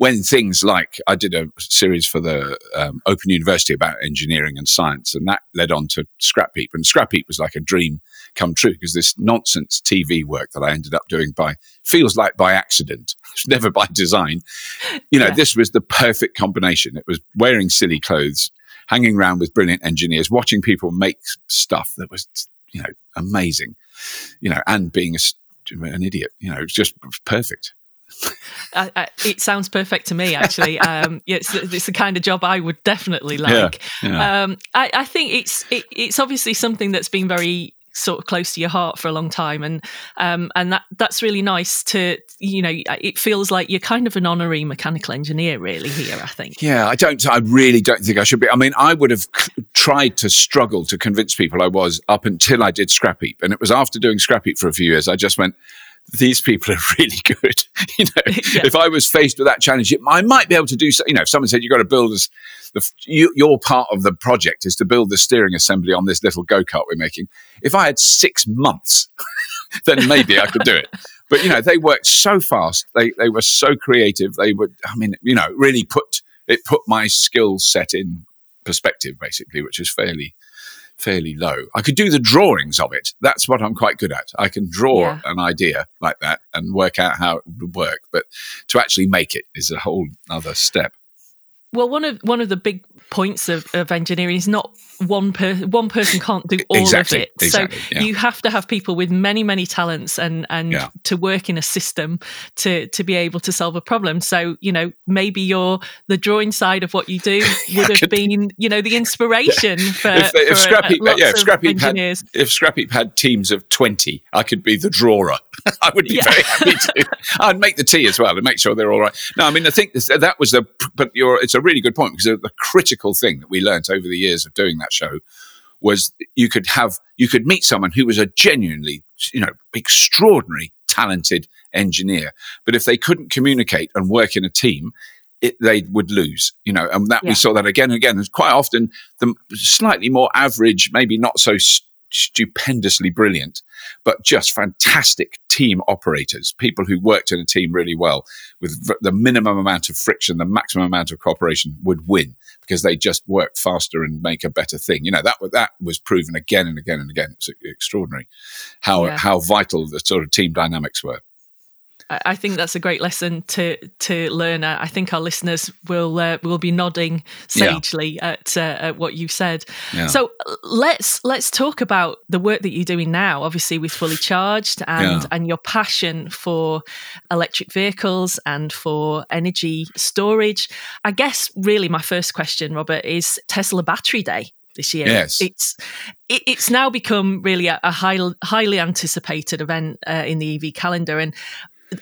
when things like, I did a series for the Open University about engineering and science, and that led on to Scrapheap. And Scrapheap was like a dream come true, because this nonsense TV work that I ended up doing feels like by accident. It's never by design. You know, this was the perfect combination. It was wearing silly clothes, hanging around with brilliant engineers, watching people make stuff that was, you know, amazing, you know, and being an idiot. You know, it was just perfect. It sounds perfect to me, actually. It's the kind of job I would definitely like. I think it's obviously something that's been very sort of close to your heart for a long time, and that's really nice to, you know, it feels like you're kind of an honorary mechanical engineer really here, I think. I really don't think I should be. I mean, I would have tried to struggle to convince people I was up until I did Scrapheap, and it was after doing Scrapheap for a few years I just went, these people are really good. You know, if I was faced with that challenge, I might be able to do so. You know, if someone said, you've got to build us, your part of the project is to build the steering assembly on this little go-kart we're making. If I had 6 months, then maybe I could do it. But, you know, they worked so fast. They were so creative. They were, I mean, you know, really put my skill set in perspective, basically, which is fairly low. I could do the drawings of it. That's what I'm quite good at. I can draw an idea like that and work out how it would work, but to actually make it is a whole other step. Well, one of the big points of engineering is not one person can't do all of it. Exactly, so you have to have people with many, many talents and to work in a system to be able to solve a problem. So, you know, maybe the drawing side of what you do would have been, you know, the inspiration If Scrapheap had teams of 20, I could be the drawer. I would be very happy to. I'd make the tea as well and make sure they're all right. No, I mean, I think it's a really good point, because the critical thing that we learnt over the years of doing that show was you could meet someone who was a genuinely, you know, extraordinary, talented engineer. But if they couldn't communicate and work in a team, they would lose, you know, and that we saw that again and again. And quite often the slightly more average, maybe not so stupendously brilliant, but just fantastic team operators, people who worked in a team really well with the minimum amount of friction, the maximum amount of cooperation, would win, because they just work faster and make a better thing. You know, that was proven again and again and again. It's extraordinary how vital the sort of team dynamics were. I think that's a great lesson to learn. I think our listeners will be nodding sagely at what you said. Yeah. So let's talk about the work that you're doing now, obviously with Fully Charged and your passion for electric vehicles and for energy storage. I guess really my first question, Robert, is Tesla Battery Day this year. Yes. It's now become really a highly anticipated event in the EV calendar, and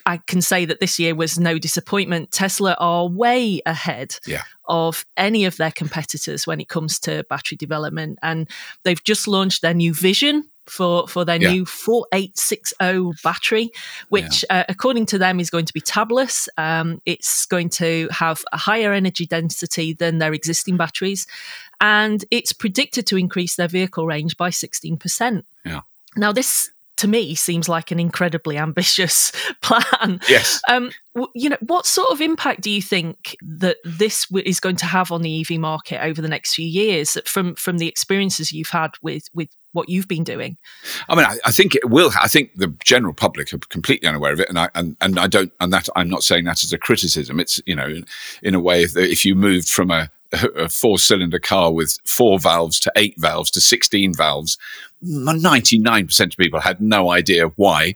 I can say that this year was no disappointment. Tesla are way ahead of any of their competitors when it comes to battery development. And they've just launched their new vision for their new 4860 battery, which according to them is going to be tabless. It's going to have a higher energy density than their existing batteries. And it's predicted to increase their vehicle range by 16%. Yeah. Now, this to me seems like an incredibly ambitious plan. Yes. You know, what sort of impact do you think that this is going to have on the EV market over the next few years from the experiences you've had with what you've been doing? I mean, I think it will. I think the general public are completely unaware of it, and I'm not saying that as a criticism. It's, you know, in a way, if you moved from a four-cylinder car with 4 valves to 8 valves to 16 valves, 99% of people had no idea why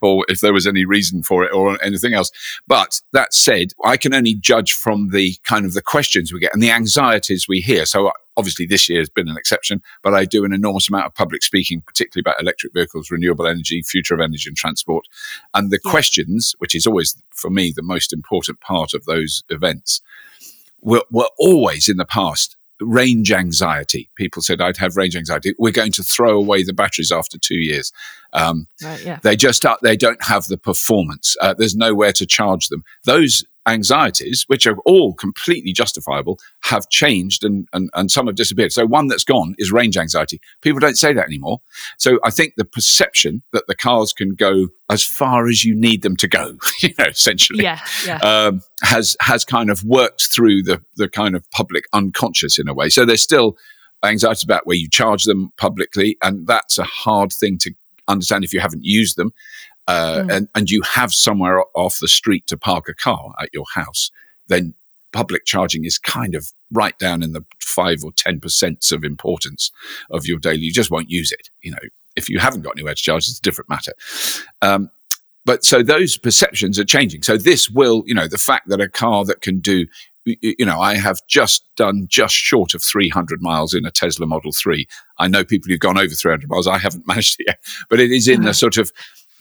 or if there was any reason for it or anything else. But that said, I can only judge from the kind of the questions we get and the anxieties we hear. So obviously this year has been an exception, but I do an enormous amount of public speaking, particularly about electric vehicles, renewable energy, future of energy and transport. And the questions, which is always for me the most important part of those events, were always in the past range anxiety. People said, I'd have range anxiety. We're going to throw away the batteries after 2 years. They just they don't have the performance. There's nowhere to charge them. Those anxieties, which are all completely justifiable, have changed and some have disappeared. So one that's gone is range anxiety. People don't say that anymore. So I think the perception that the cars can go as far as you need them to go, you know, essentially, has kind of worked through the kind of public unconscious in a way. So there's still anxiety about where you charge them publicly, and that's a hard thing to understand if you haven't used them. And you have somewhere off the street to park a car at your house, then public charging is kind of right down in the 5% or 10% of importance of your daily. You just won't use it. You know, if you haven't got anywhere to charge, it's a different matter. But so those perceptions are changing. So this will, you know, the fact that a car that can do, you know, I have just done just short of 300 miles in a Tesla Model 3. I know people who've gone over 300 miles. I haven't managed it yet, but it is in the sort of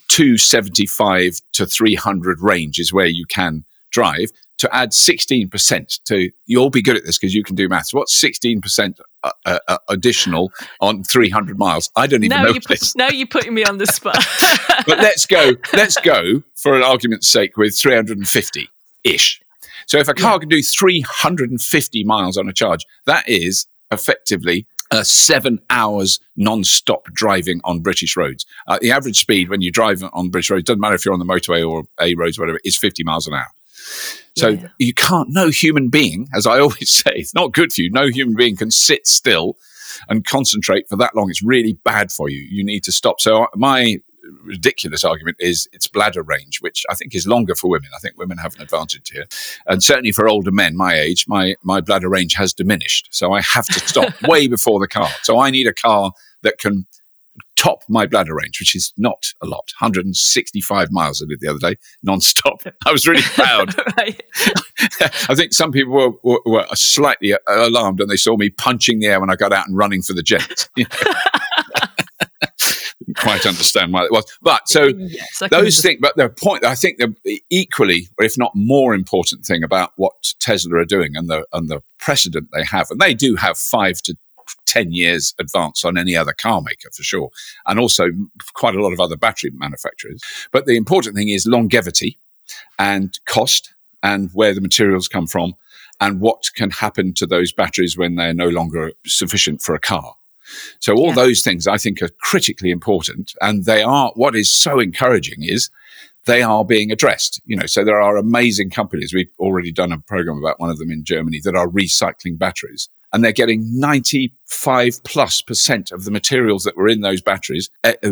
275 to 300 range is where you can drive. To add 16% to, you'll be good at this because you can do maths. What's 16% additional on 300 miles? I don't even know. Now you're putting me on the spot. But let's go for an argument's sake with 350-ish. So if a car can do 350 miles on a charge, that is effectively 7 hours non-stop driving on British roads. The average speed when you drive on British roads, doesn't matter if you're on the motorway or A roads, whatever, is 50 miles an hour. So you can't, no human being, as I always say, it's not good for you. No human being can sit still and concentrate for that long. It's really bad for you. You need to stop. So my ridiculous argument is its bladder range, which I think is longer for women. I think women have an advantage here. And certainly for older men my age, my bladder range has diminished. So I have to stop way before the car. So I need a car that can top my bladder range, which is not a lot. 165 miles I did the other day, non-stop. I was really proud. Right. I think some people were slightly alarmed when they saw me punching the air when I got out and running for the jet. You know? Didn't quite understand why it was. But so yes, those things, but the point, I think the equally, or if not more important thing about what Tesla are doing and the precedent they have, and they do have 5 to 10 years advance on any other car maker for sure, and also quite a lot of other battery manufacturers. But the important thing is longevity and cost and where the materials come from and what can happen to those batteries when they're no longer sufficient for a car. So all those things I think are critically important, and they are. What is so encouraging is they are being addressed. You know, so there are amazing companies. We've already done a program about one of them in Germany that are recycling batteries. And they're getting 95%+ of the materials that were in those batteries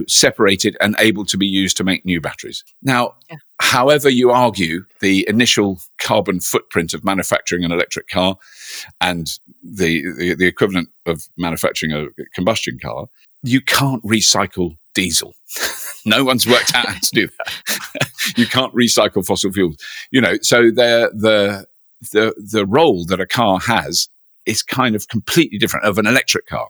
separated and able to be used to make new batteries. Now, however you argue the initial carbon footprint of manufacturing an electric car and the equivalent of manufacturing a combustion car, you can't recycle diesel. No one's worked out how to do that. You can't recycle fossil fuels. You know, so the role that a car has is kind of completely different of an electric car.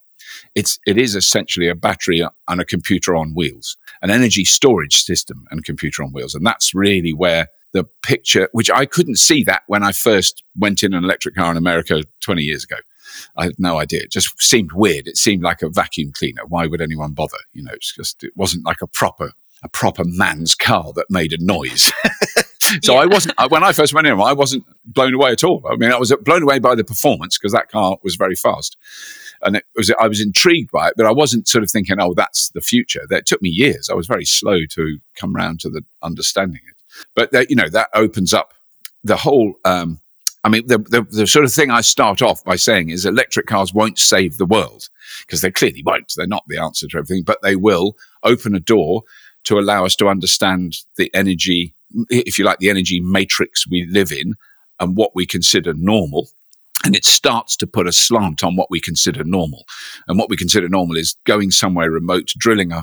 It is essentially a battery and a computer on wheels, an energy storage system and computer on wheels. And that's really where the picture, which I couldn't see that when I first went in an electric car in America 20 years ago. I had no idea. It just seemed weird. It seemed like a vacuum cleaner. Why would anyone bother? You know, it's just, it wasn't like a proper man's car that made a noise. So yeah. When I first went in, I wasn't blown away at all. I mean, I was blown away by the performance because that car was very fast. And I was intrigued by it, but I wasn't sort of thinking, oh, that's the future. That took me years. I was very slow to come round to the understanding it. But, that opens up the whole, the sort of thing I start off by saying is electric cars won't save the world, because they clearly won't. They're not the answer to everything, but they will open a door to allow us to understand the energy, if you like, the energy matrix we live in and what we consider normal. And it starts to put a slant on what we consider normal. And what we consider normal is going somewhere remote, drilling a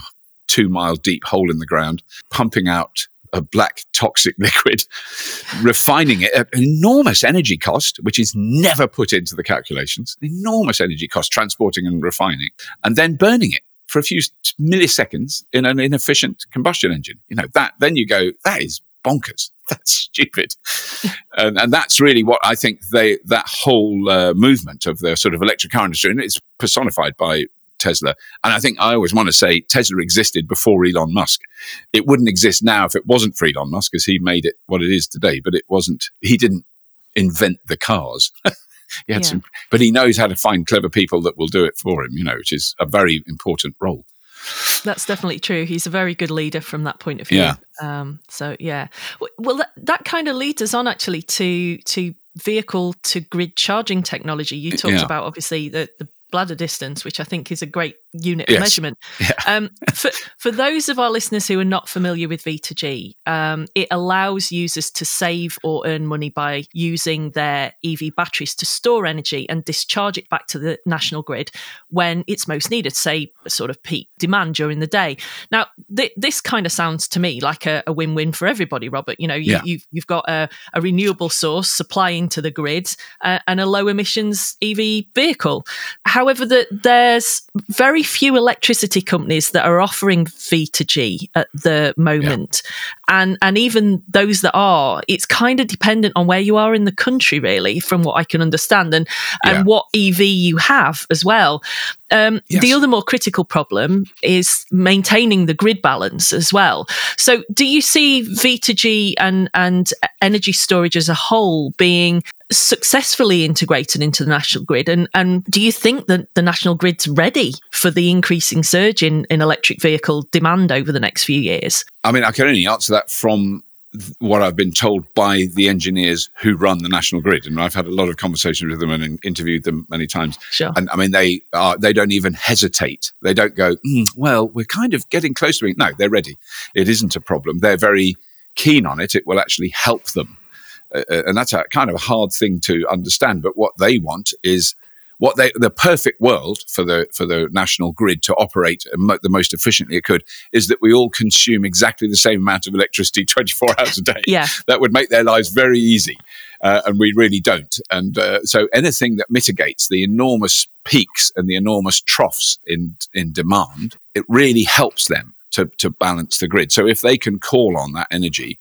2-mile deep hole in the ground, pumping out a black toxic liquid, refining it at enormous energy cost, which is never put into the calculations, enormous energy cost, transporting and refining, and then burning it for a few milliseconds in an inefficient combustion engine. You know, that, then you go, that is bonkers. That's stupid. and that's really what I think that whole movement of the sort of electric car industry, and it's personified by Tesla. And I think I always want to say Tesla existed before Elon Musk. It wouldn't exist now if it wasn't for Elon Musk, because he made it what it is today, but it wasn't, he didn't invent the cars. He had some, but he knows how to find clever people that will do it for him, you know, which is a very important role. That's definitely true. He's a very good leader from that point of view. Yeah. Well, that kind of leads us on actually to vehicle to grid charging technology. You talked about obviously the bladder distance, which I think is a great unit of measurement. Yeah. For those of our listeners who are not familiar with V2G, it allows users to save or earn money by using their EV batteries to store energy and discharge it back to the national grid when it's most needed, say sort of peak demand during the day. Now, this kind of sounds to me like a win-win for everybody, Robert. You know, you've got a renewable source supplying to the grid and a low emissions EV vehicle. However, there's very few electricity companies that are offering V2G at the moment. Yeah. And even those that are, it's kind of dependent on where you are in the country, really, from what I can understand, and what EV you have as well. The other more critical problem is maintaining the grid balance as well. So do you see V2G and energy storage as a whole being successfully integrated into the national grid? And do you think that the national grid's ready for the increasing surge in electric vehicle demand over the next few years? I mean, I can only answer that from what I've been told by the engineers who run the national grid. And I've had a lot of conversations with them and interviewed them many times. Sure. And I mean, they don't even hesitate. They don't go, well, we're kind of getting close to it. No, they're ready. It isn't a problem. They're very keen on it. It will actually help them. And that's a kind of a hard thing to understand. But what they want is the perfect world for the national grid to operate the most efficiently it could is that we all consume exactly the same amount of electricity 24 hours a day. Yeah. That would make their lives very easy. And we really don't. And so anything that mitigates the enormous peaks and the enormous troughs in demand, it really helps them to balance the grid. So if they can call on that energy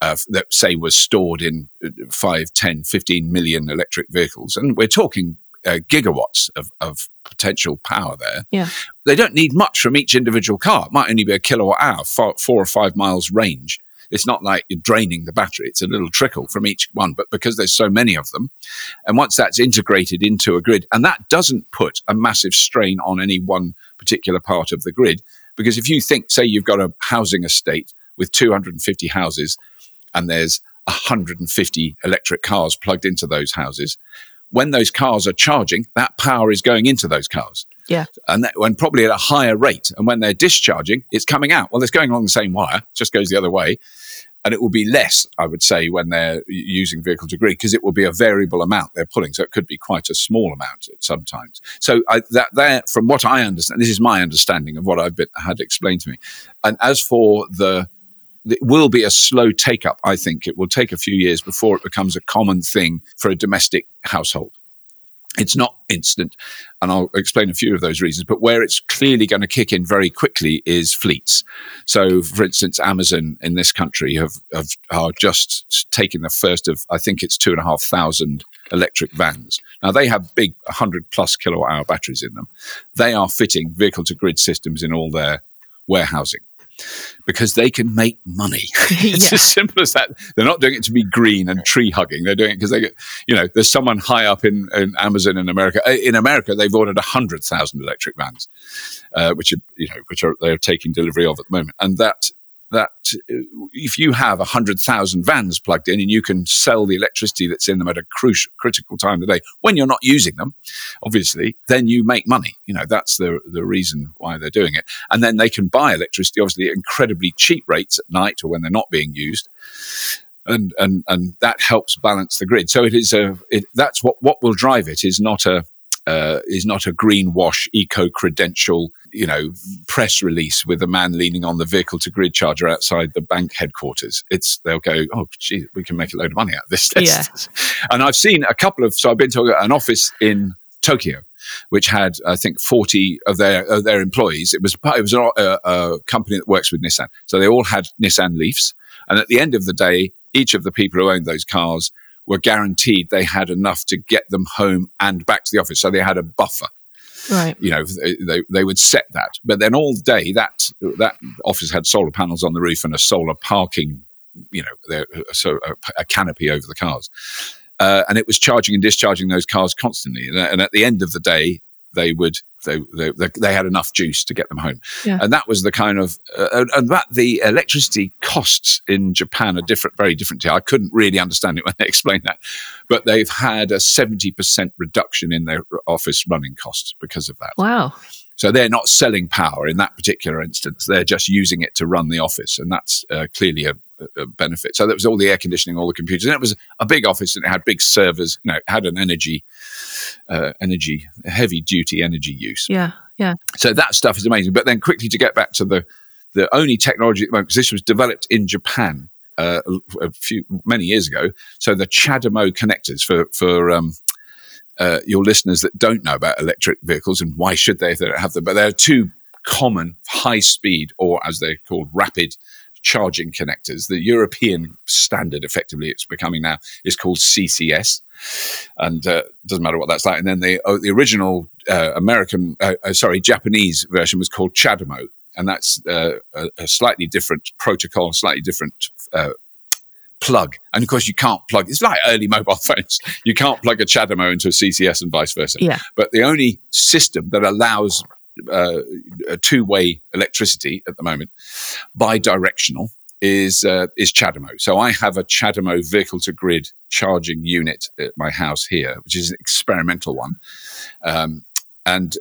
that, say, was stored in 5, 10, 15 million electric vehicles, and we're talking gigawatts of potential power there. Yeah. They don't need much from each individual car. It might only be a kilowatt hour, 4 or 5 miles range. It's not like you're draining the battery. It's a little trickle from each one, but because there's so many of them, and once that's integrated into a grid, and that doesn't put a massive strain on any one particular part of the grid, because if you think, say, you've got a housing estate with 250 houses and there's 150 electric cars plugged into those houses, when those cars are charging, that power is going into those cars. Yeah. And probably at a higher rate. And when they're discharging, it's coming out. Well, it's going along the same wire, it just goes the other way. And it will be less, I would say, when they're using vehicle to grid, because it will be a variable amount they're pulling. So it could be quite a small amount sometimes. So from what I understand, this is my understanding of what I've had explained to me. And as for it will be a slow take-up, I think. It will take a few years before it becomes a common thing for a domestic household. It's not instant, and I'll explain a few of those reasons, but where it's clearly going to kick in very quickly is fleets. So, for instance, Amazon in this country are just taking the first of, I think it's 2,500 electric vans. Now, they have big 100-plus kilowatt-hour batteries in them. They are fitting vehicle-to-grid systems in all their warehousing, because they can make money. It's as simple as that. They're not doing it to be green and tree hugging. They're doing it because there's someone high up in Amazon in America. In America, they've ordered 100,000 electric vans, which they're taking delivery of at the moment. And that if you have 100,000 vans plugged in and you can sell the electricity that's in them at a critical time of the day when you're not using them, obviously, then you make money. That's the reason why they're doing it. And then they can buy electricity, obviously, at incredibly cheap rates at night or when they're not being used. And that helps balance the grid. So it is that's what will drive it is not a greenwash eco-credential, press release with a man leaning on the vehicle-to-grid charger outside the bank headquarters. They'll go, oh, gee, we can make a load of money out of this. Yeah. And I've seen a couple of, so I've been to an office in Tokyo, which had, I think, 40 of their employees. It was a company that works with Nissan. So they all had Nissan Leafs. And at the end of the day, each of the people who owned those cars were guaranteed they had enough to get them home and back to the office. So they had a buffer. Right. They would set that. But then all day, that office had solar panels on the roof and a solar parking, a canopy over the cars. And it was charging and discharging those cars constantly. And at the end of the day, they had enough juice to get them home. Yeah. And that was the kind of the electricity costs in Japan are very different here. I couldn't really understand it when they explained that, but they've had a 70% reduction in their office running costs because of that. Wow. So they're not selling power in that particular instance. They're just using it to run the office, and that's clearly a benefit. So that was all the air conditioning, all the computers, and it was a big office, and it had big servers. It had an heavy-duty energy use. Yeah, yeah. So that stuff is amazing. But then quickly to get back to the only technology at the moment, because this was developed in Japan many years ago. So the CHAdeMO connectors for your listeners that don't know about electric vehicles, and why should they if they don't have them? But there are two common high-speed, or as they're called, rapid charging connectors. The European standard, effectively, it's becoming now, is called CCS, and it doesn't matter what that's like. And then the original Japanese version was called CHAdeMO, and that's a slightly different protocol, slightly different plug. And of course, you can't plug, it's like early mobile phones. You can't plug a CHAdeMO into a CCS and vice versa. Yeah. But the only system that allows a two-way electricity at the moment, bi-directional, is CHAdeMO. So I have a CHAdeMO vehicle-to-grid charging unit at my house here, which is an experimental one, and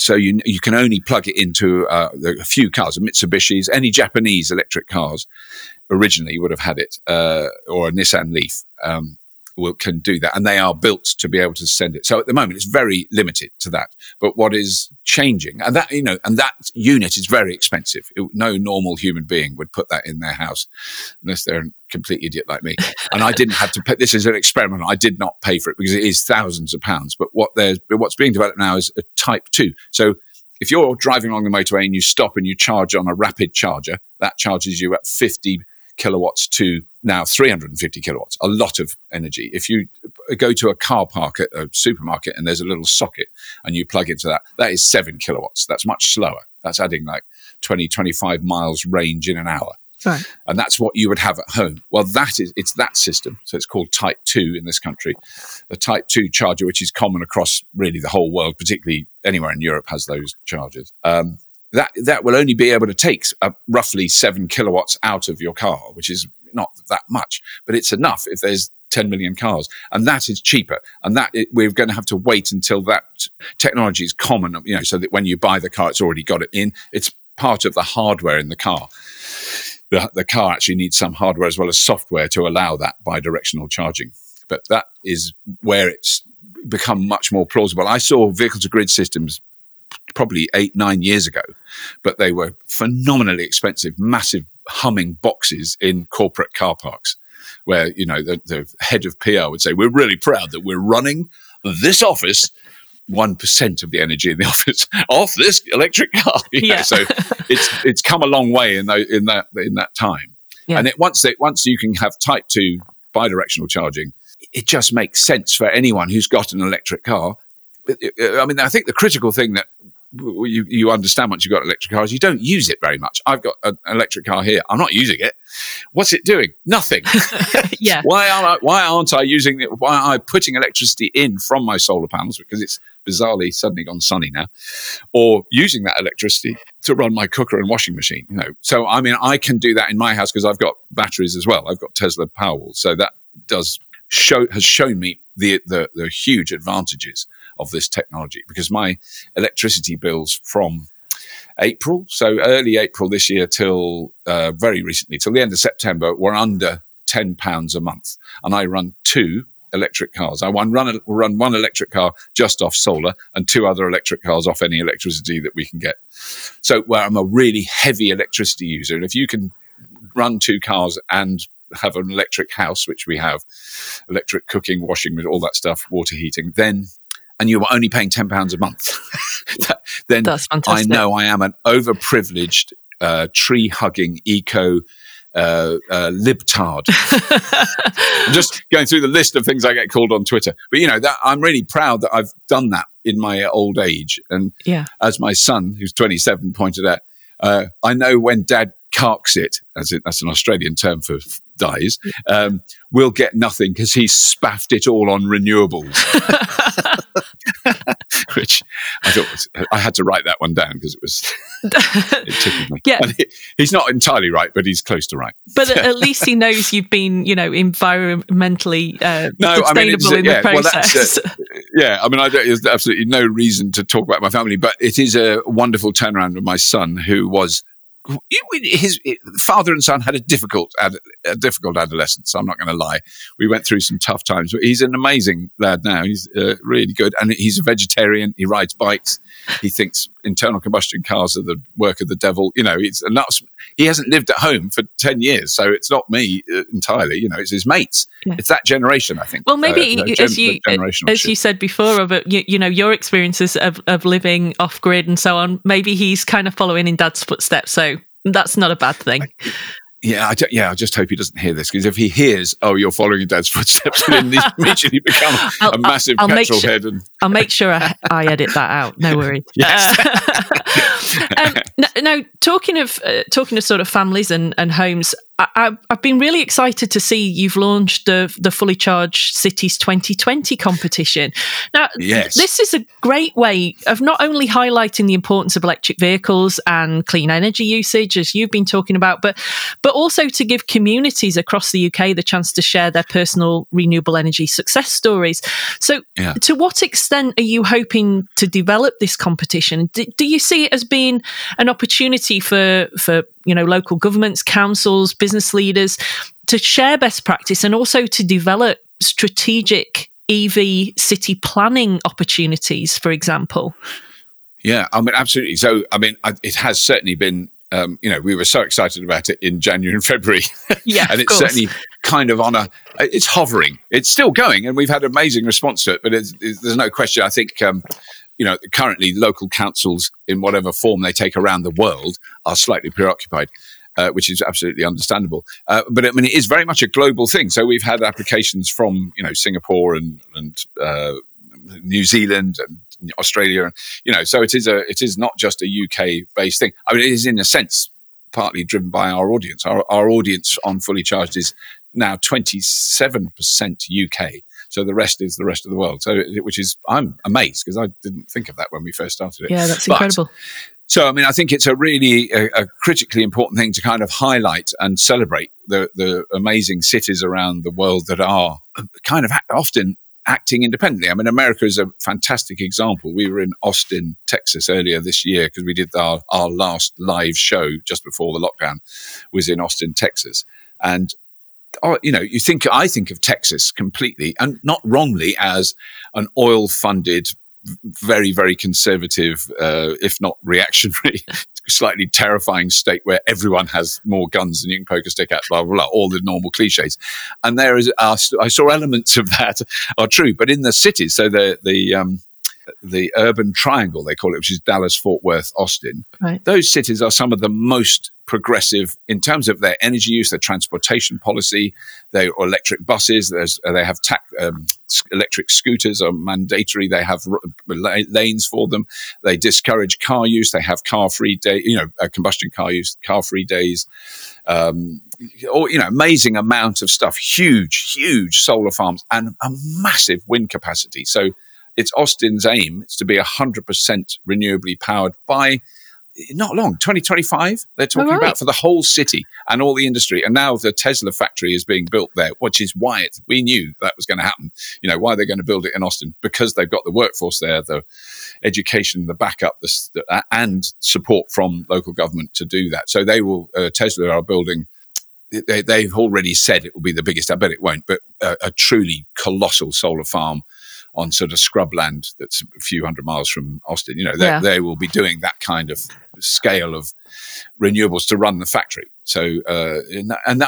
so you can only plug it into a few cars, Mitsubishis, any Japanese electric cars originally would have had it, or a Nissan Leaf can do that, and they are built to be able to send it. So at the moment, it's very limited to that. But what is changing, and that that unit is very expensive. No normal human being would put that in their house unless they're a complete idiot like me. And I didn't have to pay. This is an experiment. I did not pay for it because it is thousands of pounds. But what's being developed now is a Type 2. So if you're driving along the motorway and you stop and you charge on a rapid charger, that charges you at 50 kilowatts to now 350 kilowatts, a lot of energy. If you go to a car park at a supermarket and there's a little socket and you plug into that, that is 7 kilowatts. That's much slower. That's adding like 20, 25 miles range in an hour. Right. And that's what you would have at home. Well, it's that system. So it's called Type 2 in this country, a Type 2 charger, which is common across really the whole world, particularly anywhere in Europe has those chargers. That will only be able to take roughly 7 kilowatts out of your car, which is not that much, but it's enough if there's 10 million cars. And that is cheaper. And we're going to have to wait until that technology is common, so that when you buy the car, it's already got it in. It's part of the hardware in the car. The car actually needs some hardware as well as software to allow that bi-directional charging. But that is where it's become much more plausible. I saw vehicle-to-grid systems probably 8-9 years ago, but they were phenomenally expensive, massive humming boxes in corporate car parks where, the head of PR would say, we're really proud that we're running this office 1% of the energy in the office off this electric car. Yeah. So it's come a long way in that time. Yeah. And once you can have Type 2 bidirectional charging, it just makes sense for anyone who's got an electric car. I mean, I think the critical thing that you understand once you've got electric cars, you don't use it very much. I've got an electric car here. I'm not using it. What's it doing? Nothing. Yeah. Why aren't I using it? Why am I putting electricity in from my solar panels? Because it's bizarrely suddenly gone sunny now. Or using that electricity to run my cooker and washing machine. So, I mean, I can do that in my house because I've got batteries as well. I've got Tesla Powerwall. So that has shown me the huge advantages of this technology, because my electricity bills from April, so early April this year till very recently, till the end of September, were under £10 a month. And I run 2 electric cars. I run one electric car just off solar and 2 other electric cars off any electricity that we can get. So where I'm a really heavy electricity user, and if you can run 2 cars and have an electric house, which we have, electric cooking, washing, all that stuff, water heating, then, and you are only paying £10 a month, then I know I am an overprivileged, tree-hugging, eco, libtard. I'm just going through the list of things I get called on Twitter. But, I'm really proud that I've done that in my old age. And as my son, who's 27, pointed out, I know when Dad carks it, that's an Australian term for dies, we'll get nothing because he spaffed it all on renewables. Which I thought I had to write that one down because it tickled me. Yeah. He's not entirely right, but he's close to right. But at least he knows you've been, environmentally sustainable in the process. There's absolutely no reason to talk about my family, but it is a wonderful turnaround with my son, who was. His father and son had a difficult adolescence. I'm not going to lie. We went through some tough times, but he's an amazing lad now. He's really good, and he's a vegetarian. He rides bikes. He thinks internal combustion cars are the work of the devil. It's nuts. He hasn't lived at home for 10 years, so it's not me entirely. It's his mates. Yeah. It's that generation, I think. Well, maybe as you said before, Robert, your experiences of living off grid and so on. Maybe he's kind of following in Dad's footsteps. So. That's not a bad thing. I just hope he doesn't hear this, because if he hears, "Oh, you're following your dad's footsteps," then he's immediately become a massive petrol head. I'll make sure I edit that out. No worries. Yes. Now, talking of sort of families and homes, I've been really excited to see you've launched the Fully Charged Cities 2020 competition. Now, yes. This is a great way of not only highlighting the importance of electric vehicles and clean energy usage, as you've been talking about, but also to give communities across the UK the chance to share their personal renewable energy success stories. So to what extent are you hoping to develop this competition? Do you see it as being an opportunity for local governments, councils, business leaders to share best practice and also to develop strategic EV city planning opportunities, for example? Yeah, I mean, absolutely. So, I mean, it has certainly been, we were so excited about it in January and February. Yeah, and it's certainly kind of it's hovering. It's still going and we've had amazing response to it, but there's no question. I think, currently local councils in whatever form they take around the world are slightly preoccupied. Which is absolutely understandable. But I mean, it is very much a global thing. So we've had applications from, Singapore and New Zealand and Australia, and, so it is not just a UK-based thing. I mean, it is in a sense partly driven by our audience. Our audience on Fully Charged is now 27% UK. So the rest of the world. So, I'm amazed because I didn't think of that when we first started it. Yeah, that's incredible. So, I mean, I think it's a really a critically important thing to kind of highlight and celebrate the amazing cities around the world that are kind of often acting independently. I mean, America is a fantastic example. We were in Austin, Texas earlier this year because we did our last live show just before the lockdown was in Austin, Texas. And, I think of Texas completely and not wrongly as an oil-funded very, very conservative, if not reactionary, slightly terrifying state where everyone has more guns than you can poke a stick at, blah, blah, blah, all the normal cliches. And I saw elements of that are true, but in the cities, so the urban triangle, they call it, which is Dallas, Fort Worth, Austin. Right. Those cities are some of the most progressive in terms of their energy use, their transportation policy, their electric buses. They have electric scooters are mandatory. They have lanes for them. They discourage car use. They have car-free day, combustion car use, car-free days. Amazing amount of stuff. Huge solar farms and a massive wind capacity. So it's Austin's aim is to be 100% renewably powered by not long, 2025, they're talking about for the whole city and all the industry. And now the Tesla factory is being built there, which is why we knew that was going to happen. Why they're going to build it in Austin, because they've got the workforce there, the education, the backup, and support from local government to do that. So they will, Tesla are building, they've already said it will be the biggest, I bet it won't, but a truly colossal solar farm on sort of scrubland that's a few hundred miles from Austin. They will be doing that kind of scale of renewables to run the factory. So, again,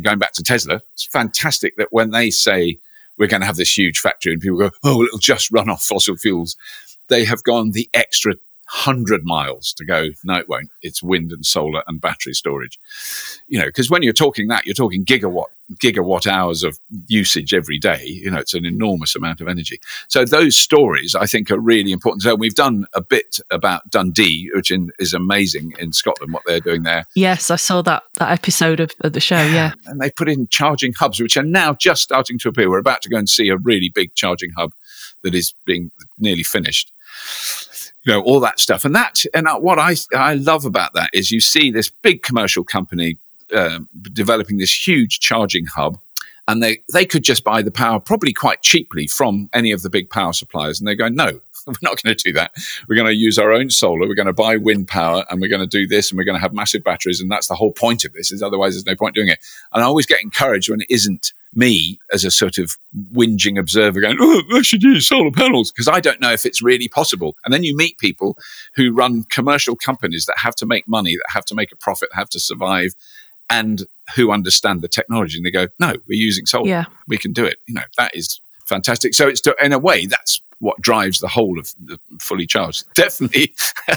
going back to Tesla, it's fantastic that when they say we're going to have this huge factory and people go, oh, it'll just run off fossil fuels, they have gone the extra 100 miles to go, no, it won't. It's wind and solar and battery storage. Because when you're talking that, you're talking gigawatt hours of usage every day. It's an enormous amount of energy. So those stories, I think, are really important. So we've done a bit about Dundee, which is amazing in Scotland, what they're doing there. Yes, I saw that episode of the show, yeah. And they put in charging hubs, which are now just starting to appear. We're about to go and see a really big charging hub that is being nearly finished. All that stuff. And what I love about that is you see this big commercial company developing this huge charging hub, and they could just buy the power probably quite cheaply from any of the big power suppliers. And they're going, no, we're not going to do that. We're going to use our own solar. We're going to buy wind power, and we're going to do this, and we're going to have massive batteries. And that's the whole point of this, is otherwise there's no point doing it. And I always get encouraged when it isn't me as a sort of whinging observer going, oh, I should use solar panels, because I don't know if it's really possible. And then you meet people who run commercial companies that have to make money, that have to make a profit, have to survive, and who understand the technology. And they go, no, we're using solar. Yeah. We can do it. That is fantastic. So it's in a way, that's what drives the whole of the Fully Charged. Definitely, I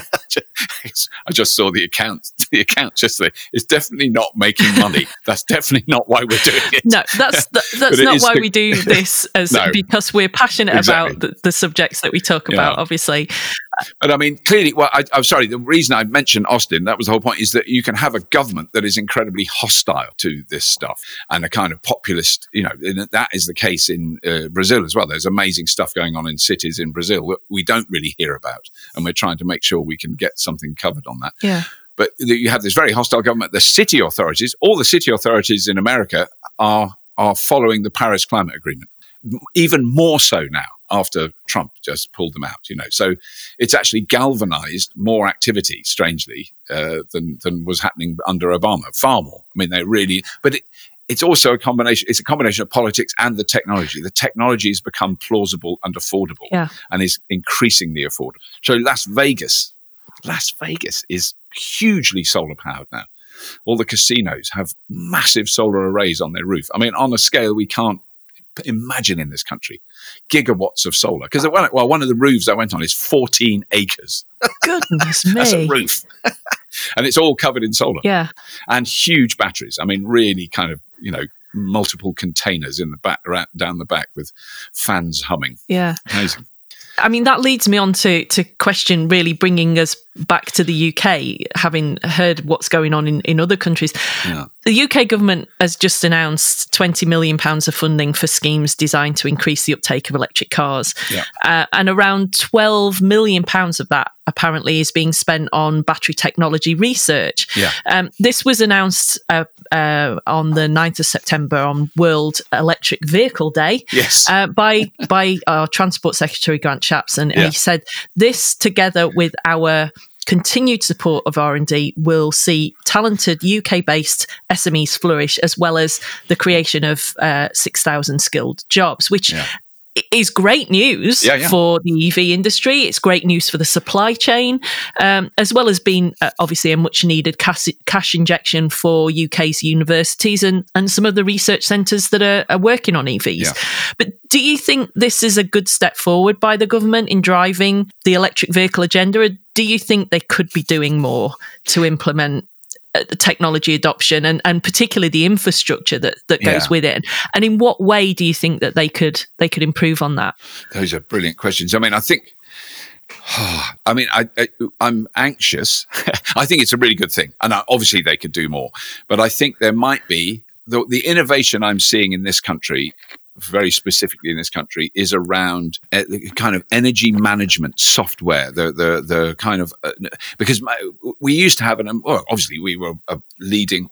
just saw the account. The account just there. It's definitely not making money. That's definitely not why we're doing it. No, that's not why we do this. Because we're passionate about the subjects that we talk about. Obviously, But I mean, clearly, well, I'm sorry, the reason I mentioned Austin, that was the whole point, is that you can have a government that is incredibly hostile to this stuff and a kind of populist, you know, that is the case in Brazil as well. There's amazing stuff going on in cities in Brazil that we don't really hear about, and we're trying to make sure we can get something covered on that. Yeah. But you have this very hostile government. The city authorities, all the city authorities in America are following the Paris Climate Agreement, even more so now after Trump just pulled them out, you know. So it's actually galvanized more activity, strangely, than was happening under Obama, far more. I mean, they really, but it's also a combination. It's a combination of politics and the technology. The technology has become plausible and affordable, and is increasingly affordable. So Las Vegas is hugely solar powered now. All the casinos have massive solar arrays on their roof. I mean, on a scale we can't imagine in this country, gigawatts of solar. Because well, one of the roofs I went on is 14 acres. Goodness me. That's a roof. And it's all covered in solar. Yeah. And huge batteries. I mean, really kind of, you know, multiple containers in the back, right down the back with fans humming. Yeah. Amazing. I mean, that leads me on to question, really bringing us back to the UK, having heard what's going on in other countries. Yeah. The UK government has just announced £20 million of funding for schemes designed to increase the uptake of electric cars. Yeah. And around £12 million of that apparently is being spent on battery technology research. Yeah. This was announced on the 9th of September on World Electric Vehicle Day, by our Transport Secretary, Grant Shapps. And he said, this, together with our continued support of R&D, will see talented UK-based SMEs flourish, as well as the creation of 6,000 skilled jobs, which is great news for the EV industry. It's great news for the supply chain, as well as being obviously a much-needed cash injection for UK's universities and some of the research centres that are working on EVs. Yeah. But do you think this is a good step forward by the government in driving the electric vehicle agenda? Or do you think they could be doing more to implement technology adoption and particularly the infrastructure that goes with it, and in what way do you think that they could improve on that? Those are brilliant questions. I mean, I'm anxious. I think it's a really good thing, and obviously they could do more, but I think there might be the innovation I'm seeing in this country, very specifically in this country, is around the kind of energy management software, the kind of because we used to have obviously we were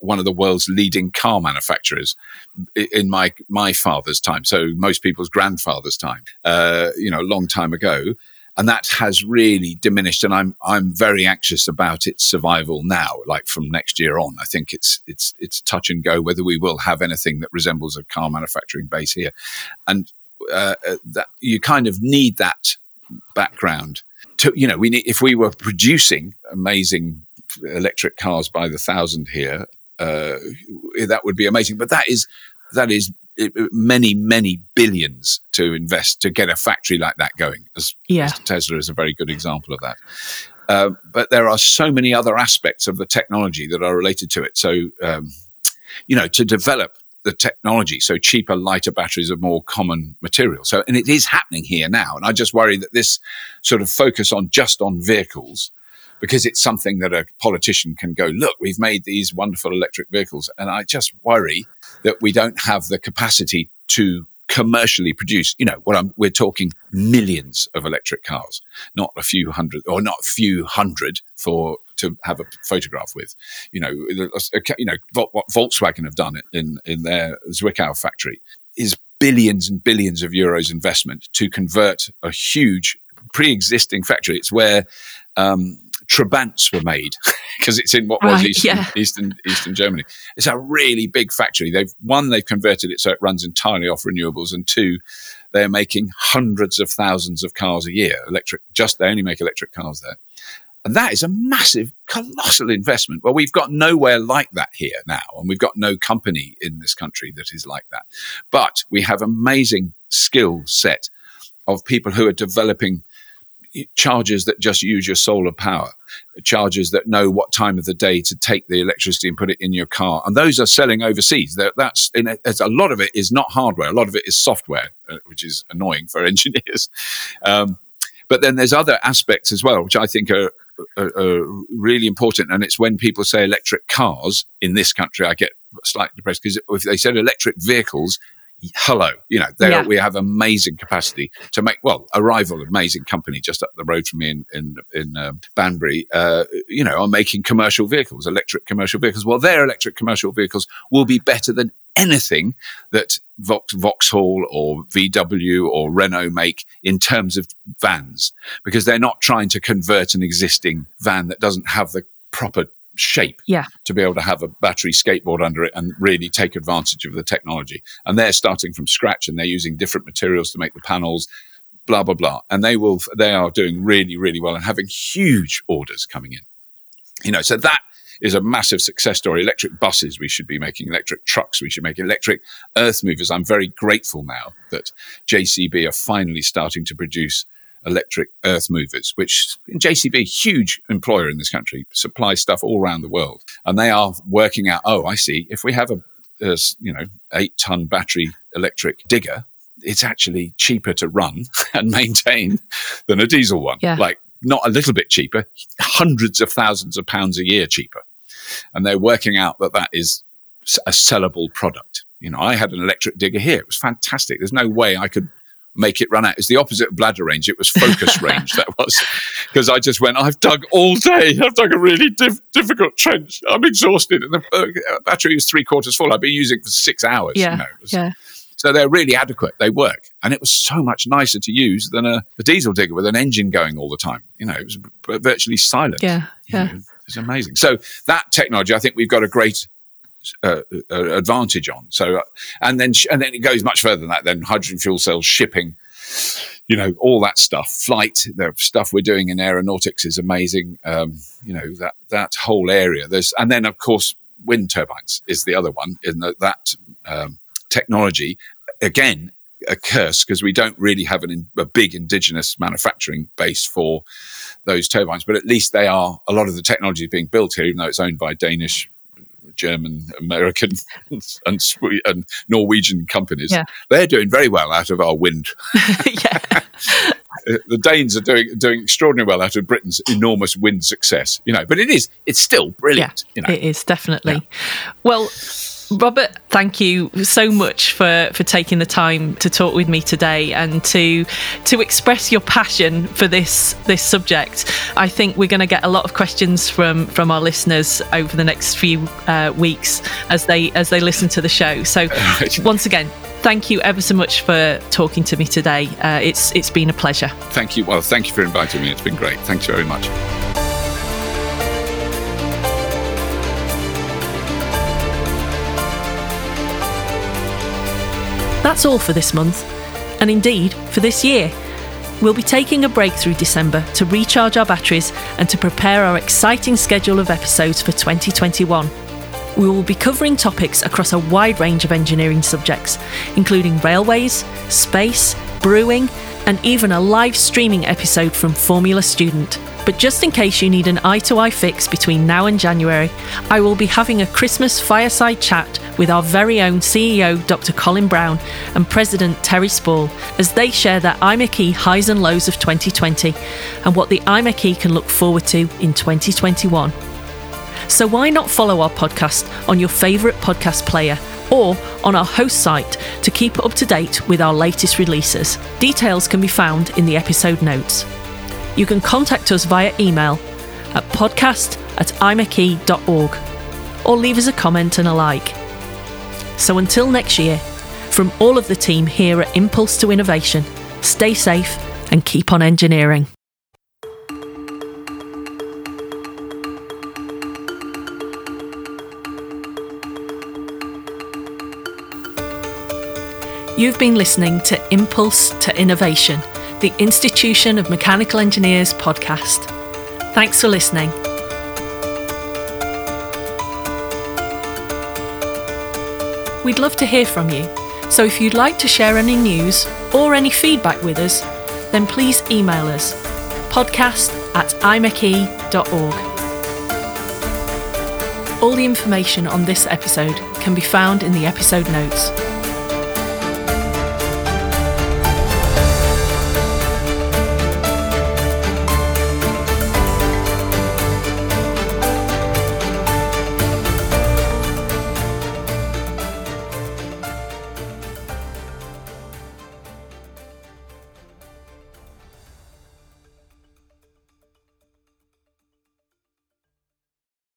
one of the world's leading car manufacturers in my father's time, so most people's grandfather's time, a long time ago, and that has really diminished, and I'm very anxious about its survival now. Like from next year on, I think it's touch and go whether we will have anything that resembles a car manufacturing base here, and that you kind of need that background to, you know, we need, if we were producing amazing electric cars by the thousand here, that would be amazing. But that is. Many, many billions to invest to get a factory like that going, as Tesla is a very good example of that. But there are so many other aspects of the technology that are related to it. So, to develop the technology, so cheaper, lighter batteries are more common material. So, and it is happening here now. And I just worry that this sort of focus on just on vehicles, because it's something that a politician can go, look, we've made these wonderful electric vehicles. And I just worry that we don't have the capacity to commercially produce, we're talking millions of electric cars, not a few hundred to have a photograph with, what Volkswagen have done in their Zwickau factory is billions and billions of euros investment to convert a huge pre-existing factory. It's where, Trabants were made, because it's in what was Eastern Germany. It's a really big factory. They've converted it so it runs entirely off renewables, and two, they're making hundreds of thousands of cars a year. They only make electric cars there. And that is a massive, colossal investment. Well, we've got nowhere like that here now, and we've got no company in this country that is like that. But we have amazing skill set of people who are developing chargers that just use your solar power, chargers that know what time of the day to take the electricity and put it in your car. And those are selling overseas. A lot of it is not hardware. A lot of it is software, which is annoying for engineers. But then there's other aspects as well, which I think are really important. And it's when people say electric cars in this country, I get slightly depressed, because if they said electric vehicles, hello, we have amazing capacity to make, a rival amazing company just up the road from me in Banbury, are making commercial vehicles, electric commercial vehicles. Well, their electric commercial vehicles will be better than anything that Vauxhall or VW or Renault make in terms of vans, because they're not trying to convert an existing van that doesn't have the proper shape to be able to have a battery skateboard under it and really take advantage of the technology. And they're starting from scratch, and they're using different materials to make the panels, blah, blah, blah. And they are doing really, really well and having huge orders coming in. So that is a massive success story. Electric buses, we should be making. Electric trucks, we should make. Electric earth movers. I'm very grateful now that JCB are finally starting to produce electric earth movers, which JCB, huge employer in this country, supply stuff all around the world. And they are working out, I see, if we have a 8-ton battery electric digger, it's actually cheaper to run and maintain than a diesel one. Yeah. Not a little bit cheaper, hundreds of thousands of pounds a year cheaper. And they're working out that is a sellable product. I had an electric digger here. It was fantastic. There's no way I could make it run out. It's the opposite of bladder range. It was focus range, that was. Because I just went, I've dug all day. I've dug a really difficult trench. I'm exhausted. And the battery is 3/4 full. I've been using it for 6 hours. Yeah, So they're really adequate. They work. And it was so much nicer to use than a diesel digger with an engine going all the time. It was virtually silent. Yeah, yeah. It's amazing. So that technology, I think we've got a great advantage on. So, and then it goes much further than that. Then hydrogen fuel cells, shipping, all that stuff, flight, the stuff we're doing in aeronautics is amazing. That whole area. And then of course, wind turbines is the other one in that technology, again, a curse, because we don't really have a big indigenous manufacturing base for those turbines, but at least they are, a lot of the technology being built here, even though it's owned by Danish, German, American and Norwegian companies. Yeah. They're doing very well out of our wind. The Danes are doing extraordinarily well out of Britain's enormous wind success, but it's still brilliant. Yeah, it is definitely. Yeah. Well, Robert, thank you so much for taking the time to talk with me today and to express your passion for this subject. I think we're going to get a lot of questions from our listeners over the next few weeks as they listen to the show. So once again, thank you ever so much for talking to me today. It's been a pleasure. Thank you. Well, thank you for inviting me. It's been great. Thanks very much. That's all for this month, and indeed for this year. We'll be taking a break through December to recharge our batteries and to prepare our exciting schedule of episodes for 2021. We will be covering topics across a wide range of engineering subjects, including railways, space, brewing, and even a live streaming episode from Formula Student. But just in case you need an eye-to-eye fix between now and January, I will be having a Christmas fireside chat with our very own CEO, Dr. Colin Brown, and President Terry Spall, as they share their IMechE highs and lows of 2020 and what the IMechE can look forward to in 2021. So why not follow our podcast on your favourite podcast player or on our host site to keep up to date with our latest releases? Details can be found in the episode notes. You can contact us via email at podcast@imeche.org or leave us a comment and a like. So until next year, from all of the team here at Impulse to Innovation, stay safe and keep on engineering. You've been listening to Impulse to Innovation, the Institution of Mechanical Engineers podcast. Thanks for listening. We'd love to hear from you, so if you'd like to share any news or any feedback with us, then please email us podcast@imeche.org. All the information on this episode can be found in the episode notes.